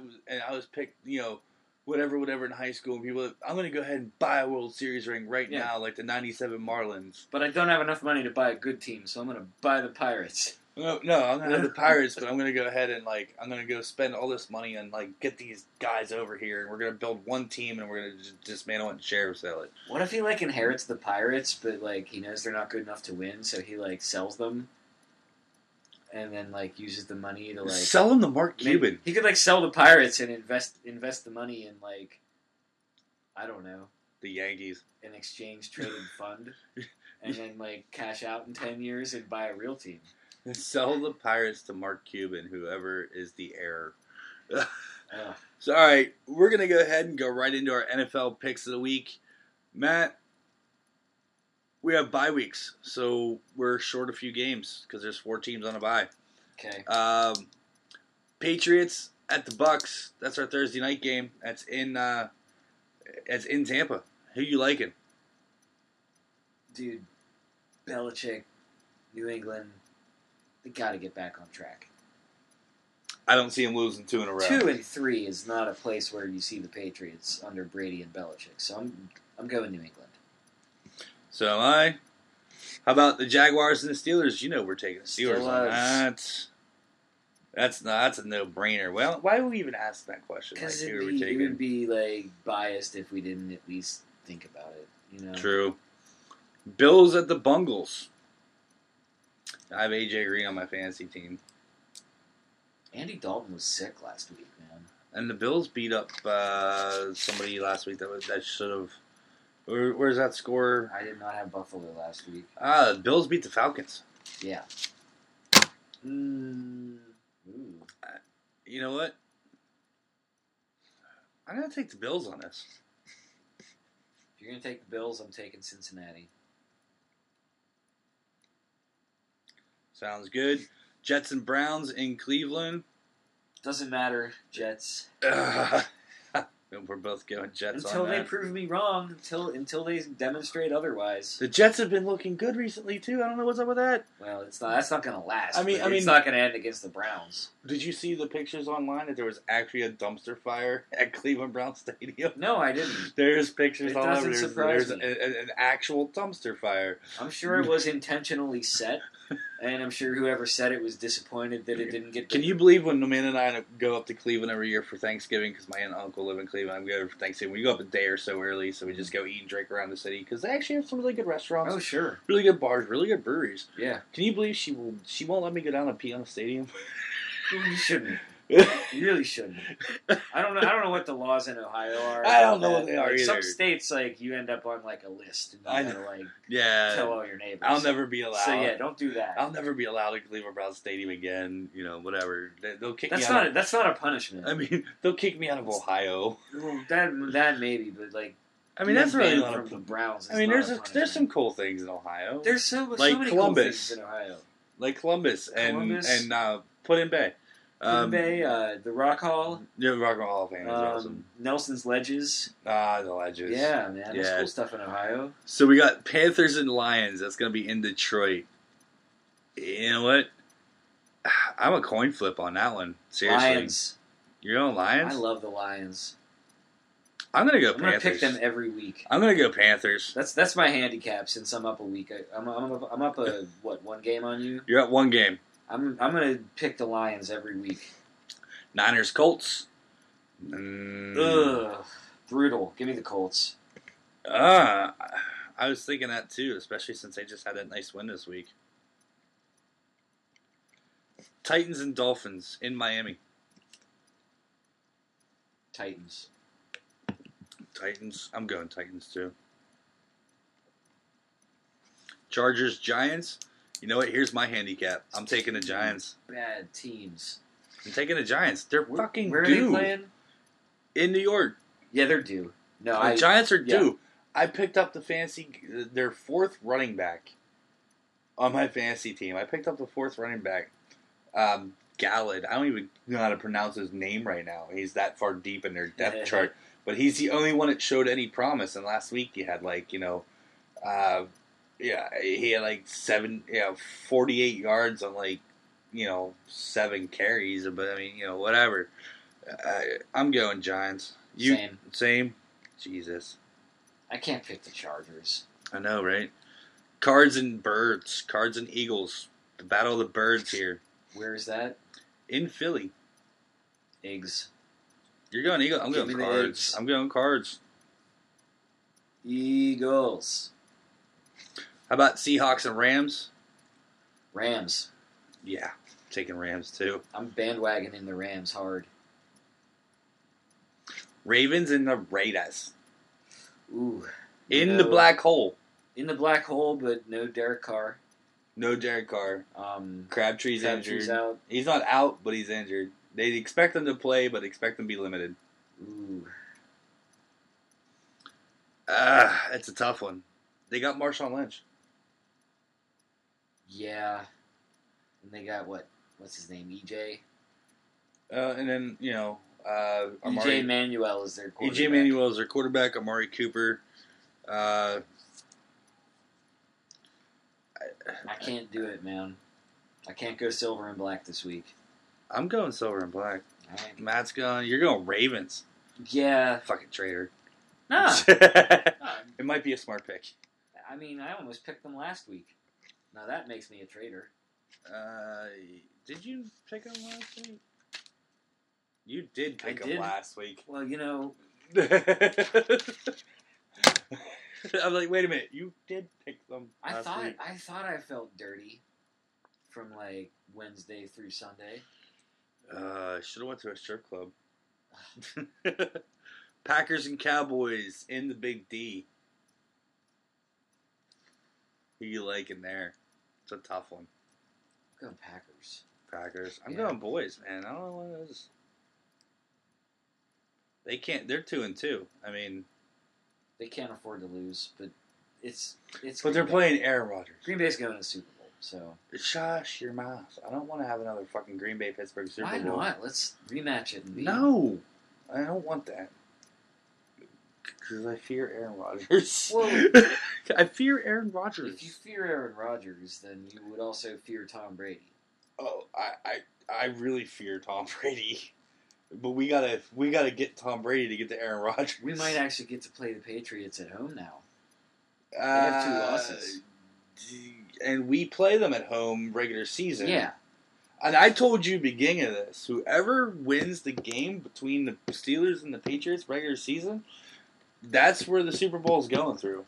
was picked. You know, whatever in high school. And people, I'm going to go ahead and buy a World Series ring right now, like the '97 Marlins. But I don't have enough money to buy a good team, so I'm going to buy the Pirates. No, I'm going to the Pirates, but I'm going to go ahead and, like, I'm going to go spend all this money and, like, get these guys over here, and we're going to build one team, and we're going to dismantle it and sheriff sell it. What if he, like, inherits the Pirates, but, like, he knows they're not good enough to win, so he, like, sells them, and then, like, uses the money to, like... Sell them to Mark Cuban. He could, like, sell the Pirates and invest the money in, like, I don't know. The Yankees. An exchange-traded fund, and then, like, cash out in 10 years and buy a real team. Sell the Pirates to Mark Cuban, whoever is the heir. So, all right, we're going to go ahead and go right into our NFL picks of the week. Matt, we have bye weeks, so we're short a few games because there's 4 teams on a bye. Okay. Patriots at the Bucks. That's our Thursday night game. That's in Tampa. Who you liking? Dude, Belichick, New England. They got to get back on track. I don't see him losing 2 in a row. 2-3 is not a place where you see the Patriots under Brady and Belichick. So I'm going New England. So am I. How about the Jaguars and the Steelers? You know we're taking the Steelers on that. That's a no-brainer. Well, why would we even ask that question? Because like, it would be like biased if we didn't at least think about it. You know. True. Bills at the Bungles. I have A.J. Green on my fantasy team. Andy Dalton was sick last week, man. And the Bills beat up somebody last week that should have... Where's that score? I did not have Buffalo last week. The Bills beat the Falcons. Yeah. You know what? I'm going to take the Bills on this. If you're going to take the Bills, I'm taking Cincinnati. Sounds good. Jets and Browns in Cleveland. Doesn't matter, Jets. We're both going Jets until on that. They prove me wrong. Until they demonstrate otherwise. The Jets have been looking good recently too. I don't know what's up with that. Well, that's not going to last. I mean, it's not going to end against the Browns. Did you see the pictures online that there was actually a dumpster fire at Cleveland Browns Stadium? No, I didn't. There's pictures all over. There's an actual dumpster fire. I'm sure it was intentionally set. And I'm sure whoever said it was disappointed that it didn't get... Can you believe when Amanda and I go up to Cleveland every year for Thanksgiving, because my aunt and uncle live in Cleveland, we go for Thanksgiving. We go up a day or so early, so we just go eat and drink around the city, because they actually have some really good restaurants. Oh, sure. Really good bars, really good breweries. Yeah. Can you believe she won't let me go down and pee on the stadium? You shouldn't. You really shouldn't. I don't know what the laws in Ohio are. I don't know what they are either. Some states, like, you end up on, like, a list. And you gotta, like, tell all your neighbors. I'll never be allowed. So, yeah, don't do that. I'll never be allowed to leave a Brown Stadium again. You know, whatever. They'll kick me out. That's not a punishment. I mean, they'll kick me out of Ohio. Well, that maybe, but, like... I mean, that's really not from the Browns. I mean, there's some cool things in Ohio. There's so many cool things in Ohio. Like Columbus. And Put-in Bay. Bay, the Rock Hall. Yeah, the Rock Hall of Fame is awesome. Nelson's Ledges. The Ledges. Yeah, man. There's cool stuff in Ohio. So we got Panthers and Lions. That's going to be in Detroit. You know what? I'm a coin flip on that one. Seriously. Lions. You're going Lions? I love the Lions. I'm going to go Panthers. I'm going to pick them every week. I'm going to go Panthers. That's my handicap since I'm up a week. I'm up a one game on you? You're at one game. I'm going to pick the Lions every week. Niners, Colts. Ugh. Brutal. Give me the Colts. I was thinking that too, especially since they just had that nice win this week. Titans and Dolphins in Miami. Titans. I'm going Titans too. Chargers, Giants. You know what? Here's my handicap. I'm taking the Giants. Bad teams. I'm taking the Giants. Where are they playing? In New York. Yeah, they're due. The Giants are due. I picked up their 4th running back on my fantasy team. I picked up the 4th running back, Gallad. I don't even know how to pronounce his name right now. He's that far deep in their depth chart. But he's the only one that showed any promise. And last week he had, like, you know... he had like 48 yards on 7 carries, but I mean, whatever. I'm going Giants. Same. Jesus. I can't pick the Chargers. I know, right? Cards and Birds. Cards and Eagles. The Battle of the Birds here. Where is that? In Philly. Eggs. You're going Eagles. I'm going Cards. I'm going Cards. Eagles. How about Seahawks and Rams? Rams. Yeah. Taking Rams, too. I'm bandwagoning the Rams hard. Ravens and the Raiders. Ooh. In the black hole. In the black hole, but no Derek Carr. No Derek Carr. Crabtree's injured. Out. He's not out, but he's injured. They expect him to play, but expect him to be limited. Ooh. That's a tough one. They got Marshawn Lynch. Yeah. And they got what? What's his name? EJ? And then, you know... EJ Manuel is their quarterback. EJ Manuel is their quarterback. Amari Cooper. I can't do it, man. I can't go silver and black this week. I'm going silver and black. All right. Matt's going. You're going Ravens. Yeah. Fucking traitor. Nah. It might be a smart pick. I mean, I almost picked them last week. Now that makes me a traitor. Did you pick them last week? You did pick him last week. Well, you know. I'm like, wait a minute. You did pick them last week. I felt dirty from, like, Wednesday through Sunday. Should have went to a strip club. Packers and Cowboys in the Big D. Who you like in there? It's a tough one. I'm going Packers. Packers. I'm going boys, man. I don't know what it is. They can't. They're 2-2. I mean, they can't afford to lose. But it's. But they're playing Aaron Rodgers. Green Bay's going to the Super Bowl, so. Shush your mouth. I don't want to have another fucking Green Bay Pittsburgh Super Bowl. Why not? Let's rematch it. No, I don't want that. Because I fear Aaron Rodgers. Well, I fear Aaron Rodgers. If you fear Aaron Rodgers, then you would also fear Tom Brady. Oh, I really fear Tom Brady. But we gotta get Tom Brady to get to Aaron Rodgers. We might actually get to play the Patriots at home now. They have two losses, and we play them at home regular season. Yeah, and I told you beginning of this, whoever wins the game between the Steelers and the Patriots regular season, that's where the Super Bowl is going through.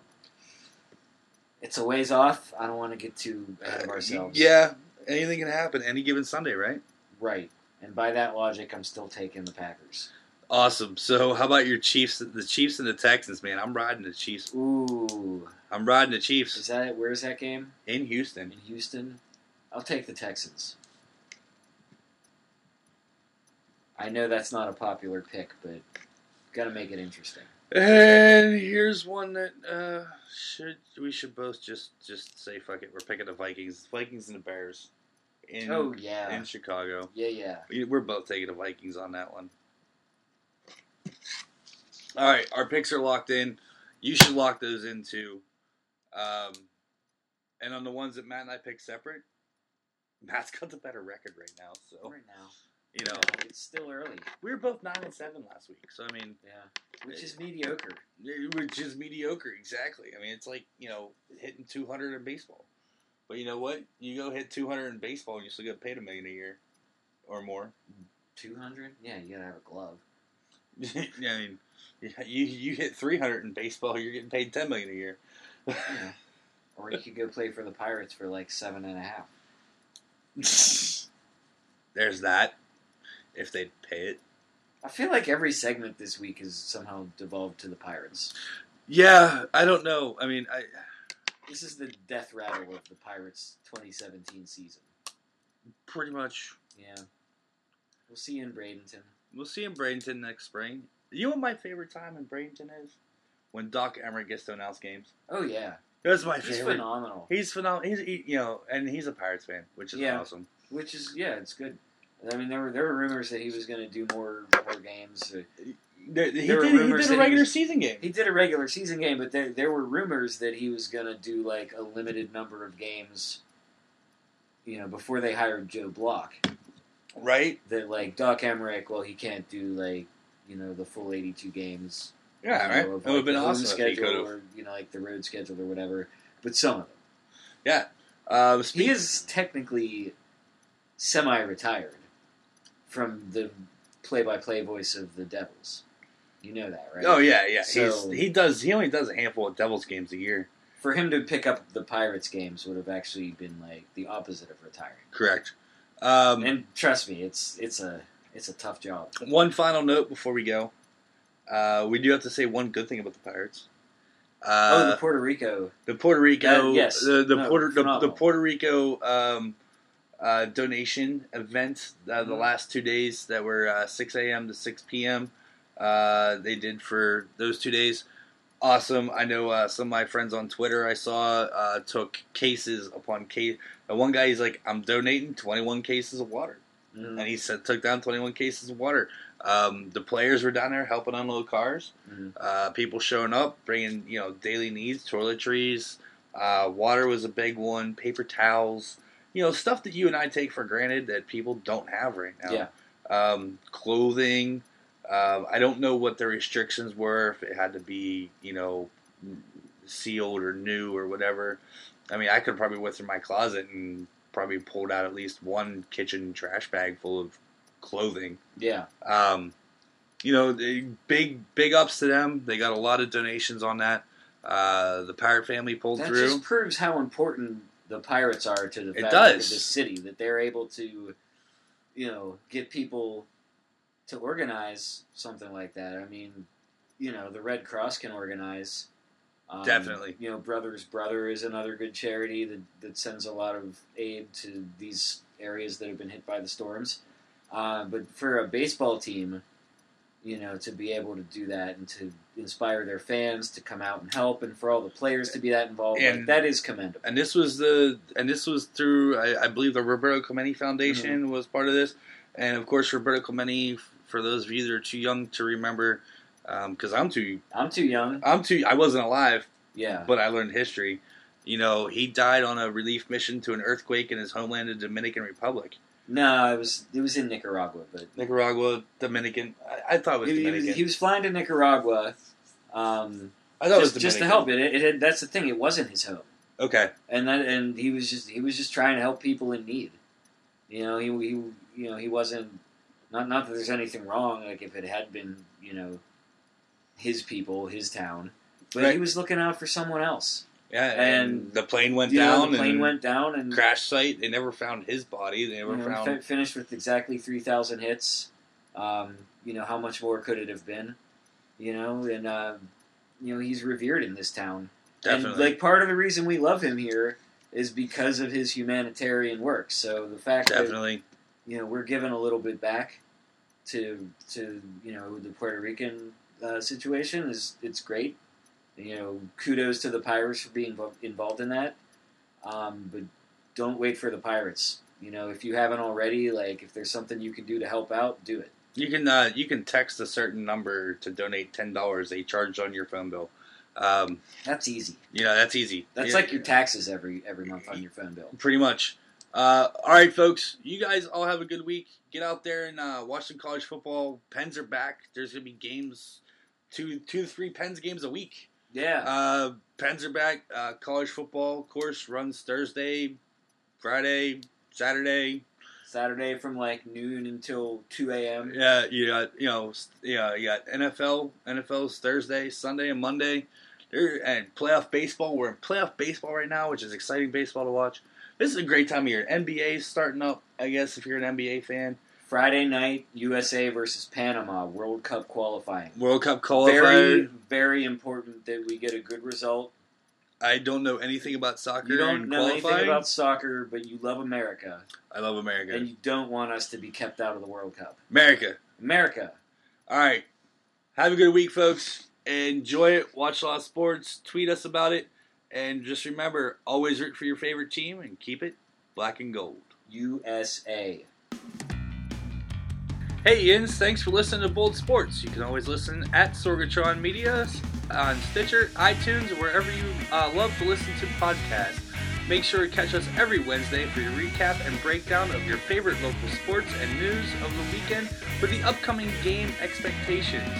It's a ways off. I don't want to get too ahead of ourselves. Yeah, anything can happen any given Sunday, right? Right. And by that logic, I'm still taking the Packers. Awesome. So, how about your Chiefs? The Chiefs and the Texans, man. I'm riding the Chiefs. Ooh. I'm riding the Chiefs. Is that it? Where is that game? In Houston. In Houston. I'll take the Texans. I know that's not a popular pick, but got to make it interesting. And here's one that we should both just say fuck it. We're picking the Vikings. Vikings and the Bears. In Chicago. Yeah. We're both taking the Vikings on that one. All right, our picks are locked in. You should lock those in too. And on the ones that Matt and I picked separate, Matt's got the better record right now. So right now, you know, it's still early. We were both 9-7 last week, so I mean, which is mediocre. Which is mediocre, exactly. I mean, it's like, you know, hitting 200 in baseball. But you know what? You go hit 200 in baseball, and you still get paid $1 million a year or more. 200? Yeah, you gotta have a glove. Yeah, I mean, you hit 300 in baseball, you're getting paid $10 million a year. Yeah. Or you could go play for the Pirates for like 7.5. There's that. If they'd pay it. I feel like every segment this week is somehow devolved to the Pirates. Yeah, I don't know. I mean, This is the death rattle of the Pirates 2017 season. Pretty much. Yeah. We'll see you in Bradenton. We'll see you in Bradenton next spring. You know what my favorite time in Bradenton is? When Doc Emmerich gets to announce games. Oh, yeah. That's my favorite. He's phenomenal. And he's a Pirates fan, which is awesome. Which is, it's good. I mean, there were rumors that he was going to do more games. He did a regular season game. He did a regular season game, but there were rumors that he was going to do like a limited number of games, you know, before they hired Joe Block. Right? That like Doc Emmerich, well, he can't do like, you know, the full 82 games. Yeah, right. It would have been awesome if he could have. Or, you know, like the road schedule or whatever, but some of them. Yeah. He is technically semi-retired from the play-by-play voice of the Devils. You know that, right? Oh, yeah, yeah. So he only does a handful of Devils games a year. For him to pick up the Pirates games would have actually been, like, the opposite of retiring. Correct. And trust me, it's a tough job. One final note before we go. We do have to say one good thing about the Pirates. The Puerto Rico. Yes. The Puerto Rico donation event, the last 2 days that were 6 a.m. to 6 p.m. They did for those 2 days. Awesome. I know some of my friends on Twitter I saw took cases upon case. One guy, he's like, I'm donating 21 cases of water. Mm-hmm. And he said, took down 21 cases of water. The players were down there helping unload cars. Mm-hmm. People showing up, bringing daily needs, toiletries. Water was a big one. Paper towels. Stuff that you and I take for granted that people don't have right now. Yeah. Clothing. I don't know what the restrictions were, if it had to be, sealed or new or whatever. I mean, I could probably went through my closet and probably pulled out at least one kitchen trash bag full of clothing. Yeah. Big ups to them. They got a lot of donations on that. The Pirate family pulled through. That just proves how important the Pirates are to the fabric of this city, that they're able to, get people to organize something like that. I mean, the Red Cross can organize. Definitely. Brother's Brother is another good charity that sends a lot of aid to these areas that have been hit by the storms. But for a baseball team, to be able to do that and to inspire their fans to come out and help, and for all the players to be that involved, that is commendable. And this was through, I believe, the Roberto Clemente Foundation was part of this. And, of course, Roberto Clemente, for those of you that are too young to remember, because I wasn't alive. Yeah. But I learned history. He died on a relief mission to an earthquake in his homeland, the Dominican Republic. No, it was in Nicaragua, but Dominican. I thought it was Dominican. He was flying to Nicaragua. I thought it was Dominican. Just to help. It that's the thing. It wasn't his home. Okay. And he was just trying to help people in need. He wasn't. Not that there's anything wrong. Like if it had been, his people, his town, but right. He was looking out for someone else. Yeah, and the plane went down. The plane went down, and crash site. They never found his body. They never found. Finished with exactly 3,000 hits. How much more could it have been? He's revered in this town. Definitely. And, part of the reason we love him here is because of his humanitarian work. So the fact that we're giving a little bit back to the Puerto Rican situation it's great. Kudos to the Pirates for being involved in that. But don't wait for the Pirates. If you haven't already, if there's something you can do to help out, do it. You can text a certain number to donate $10. They charge on your phone bill. That's easy. That's easy. That's like your taxes every month on your phone bill. Pretty much. All right, folks. You guys all have a good week. Get out there and watch some college football. Pens are back. There's gonna be games, two to three Pens games a week. Yeah. Pens are back. College football, of course, runs Thursday, Friday, Saturday. Saturday from noon until 2 a.m. Yeah, you got NFL. NFL's Thursday, Sunday, and Monday. And playoff baseball. We're in playoff baseball right now, which is exciting baseball to watch. This is a great time of year. NBA's starting up, I guess, if you're an NBA fan. Friday night, USA versus Panama, World Cup qualifying. Very, very important that we get a good result. I don't know anything about soccer. You don't know anything about soccer, but you love America. I love America. And you don't want us to be kept out of the World Cup. America. All right. Have a good week, folks. Enjoy it. Watch a lot of sports. Tweet us about it. And just remember, always root for your favorite team and keep it black and gold. USA. Hey, Yins, thanks for listening to Bold Sports. You can always listen at Sorgatron Media on Stitcher, iTunes, or wherever you love to listen to podcasts. Make sure to catch us every Wednesday for your recap and breakdown of your favorite local sports and news of the weekend with the upcoming game expectations.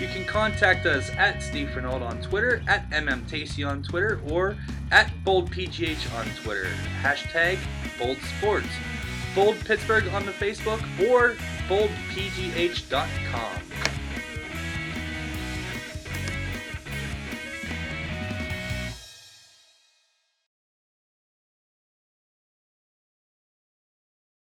You can contact us at Steve Renaud on Twitter, at MMTacy on Twitter, or at BoldPGH on Twitter. Hashtag BoldSports. Bold Pittsburgh on the Facebook or BoldPGH.com.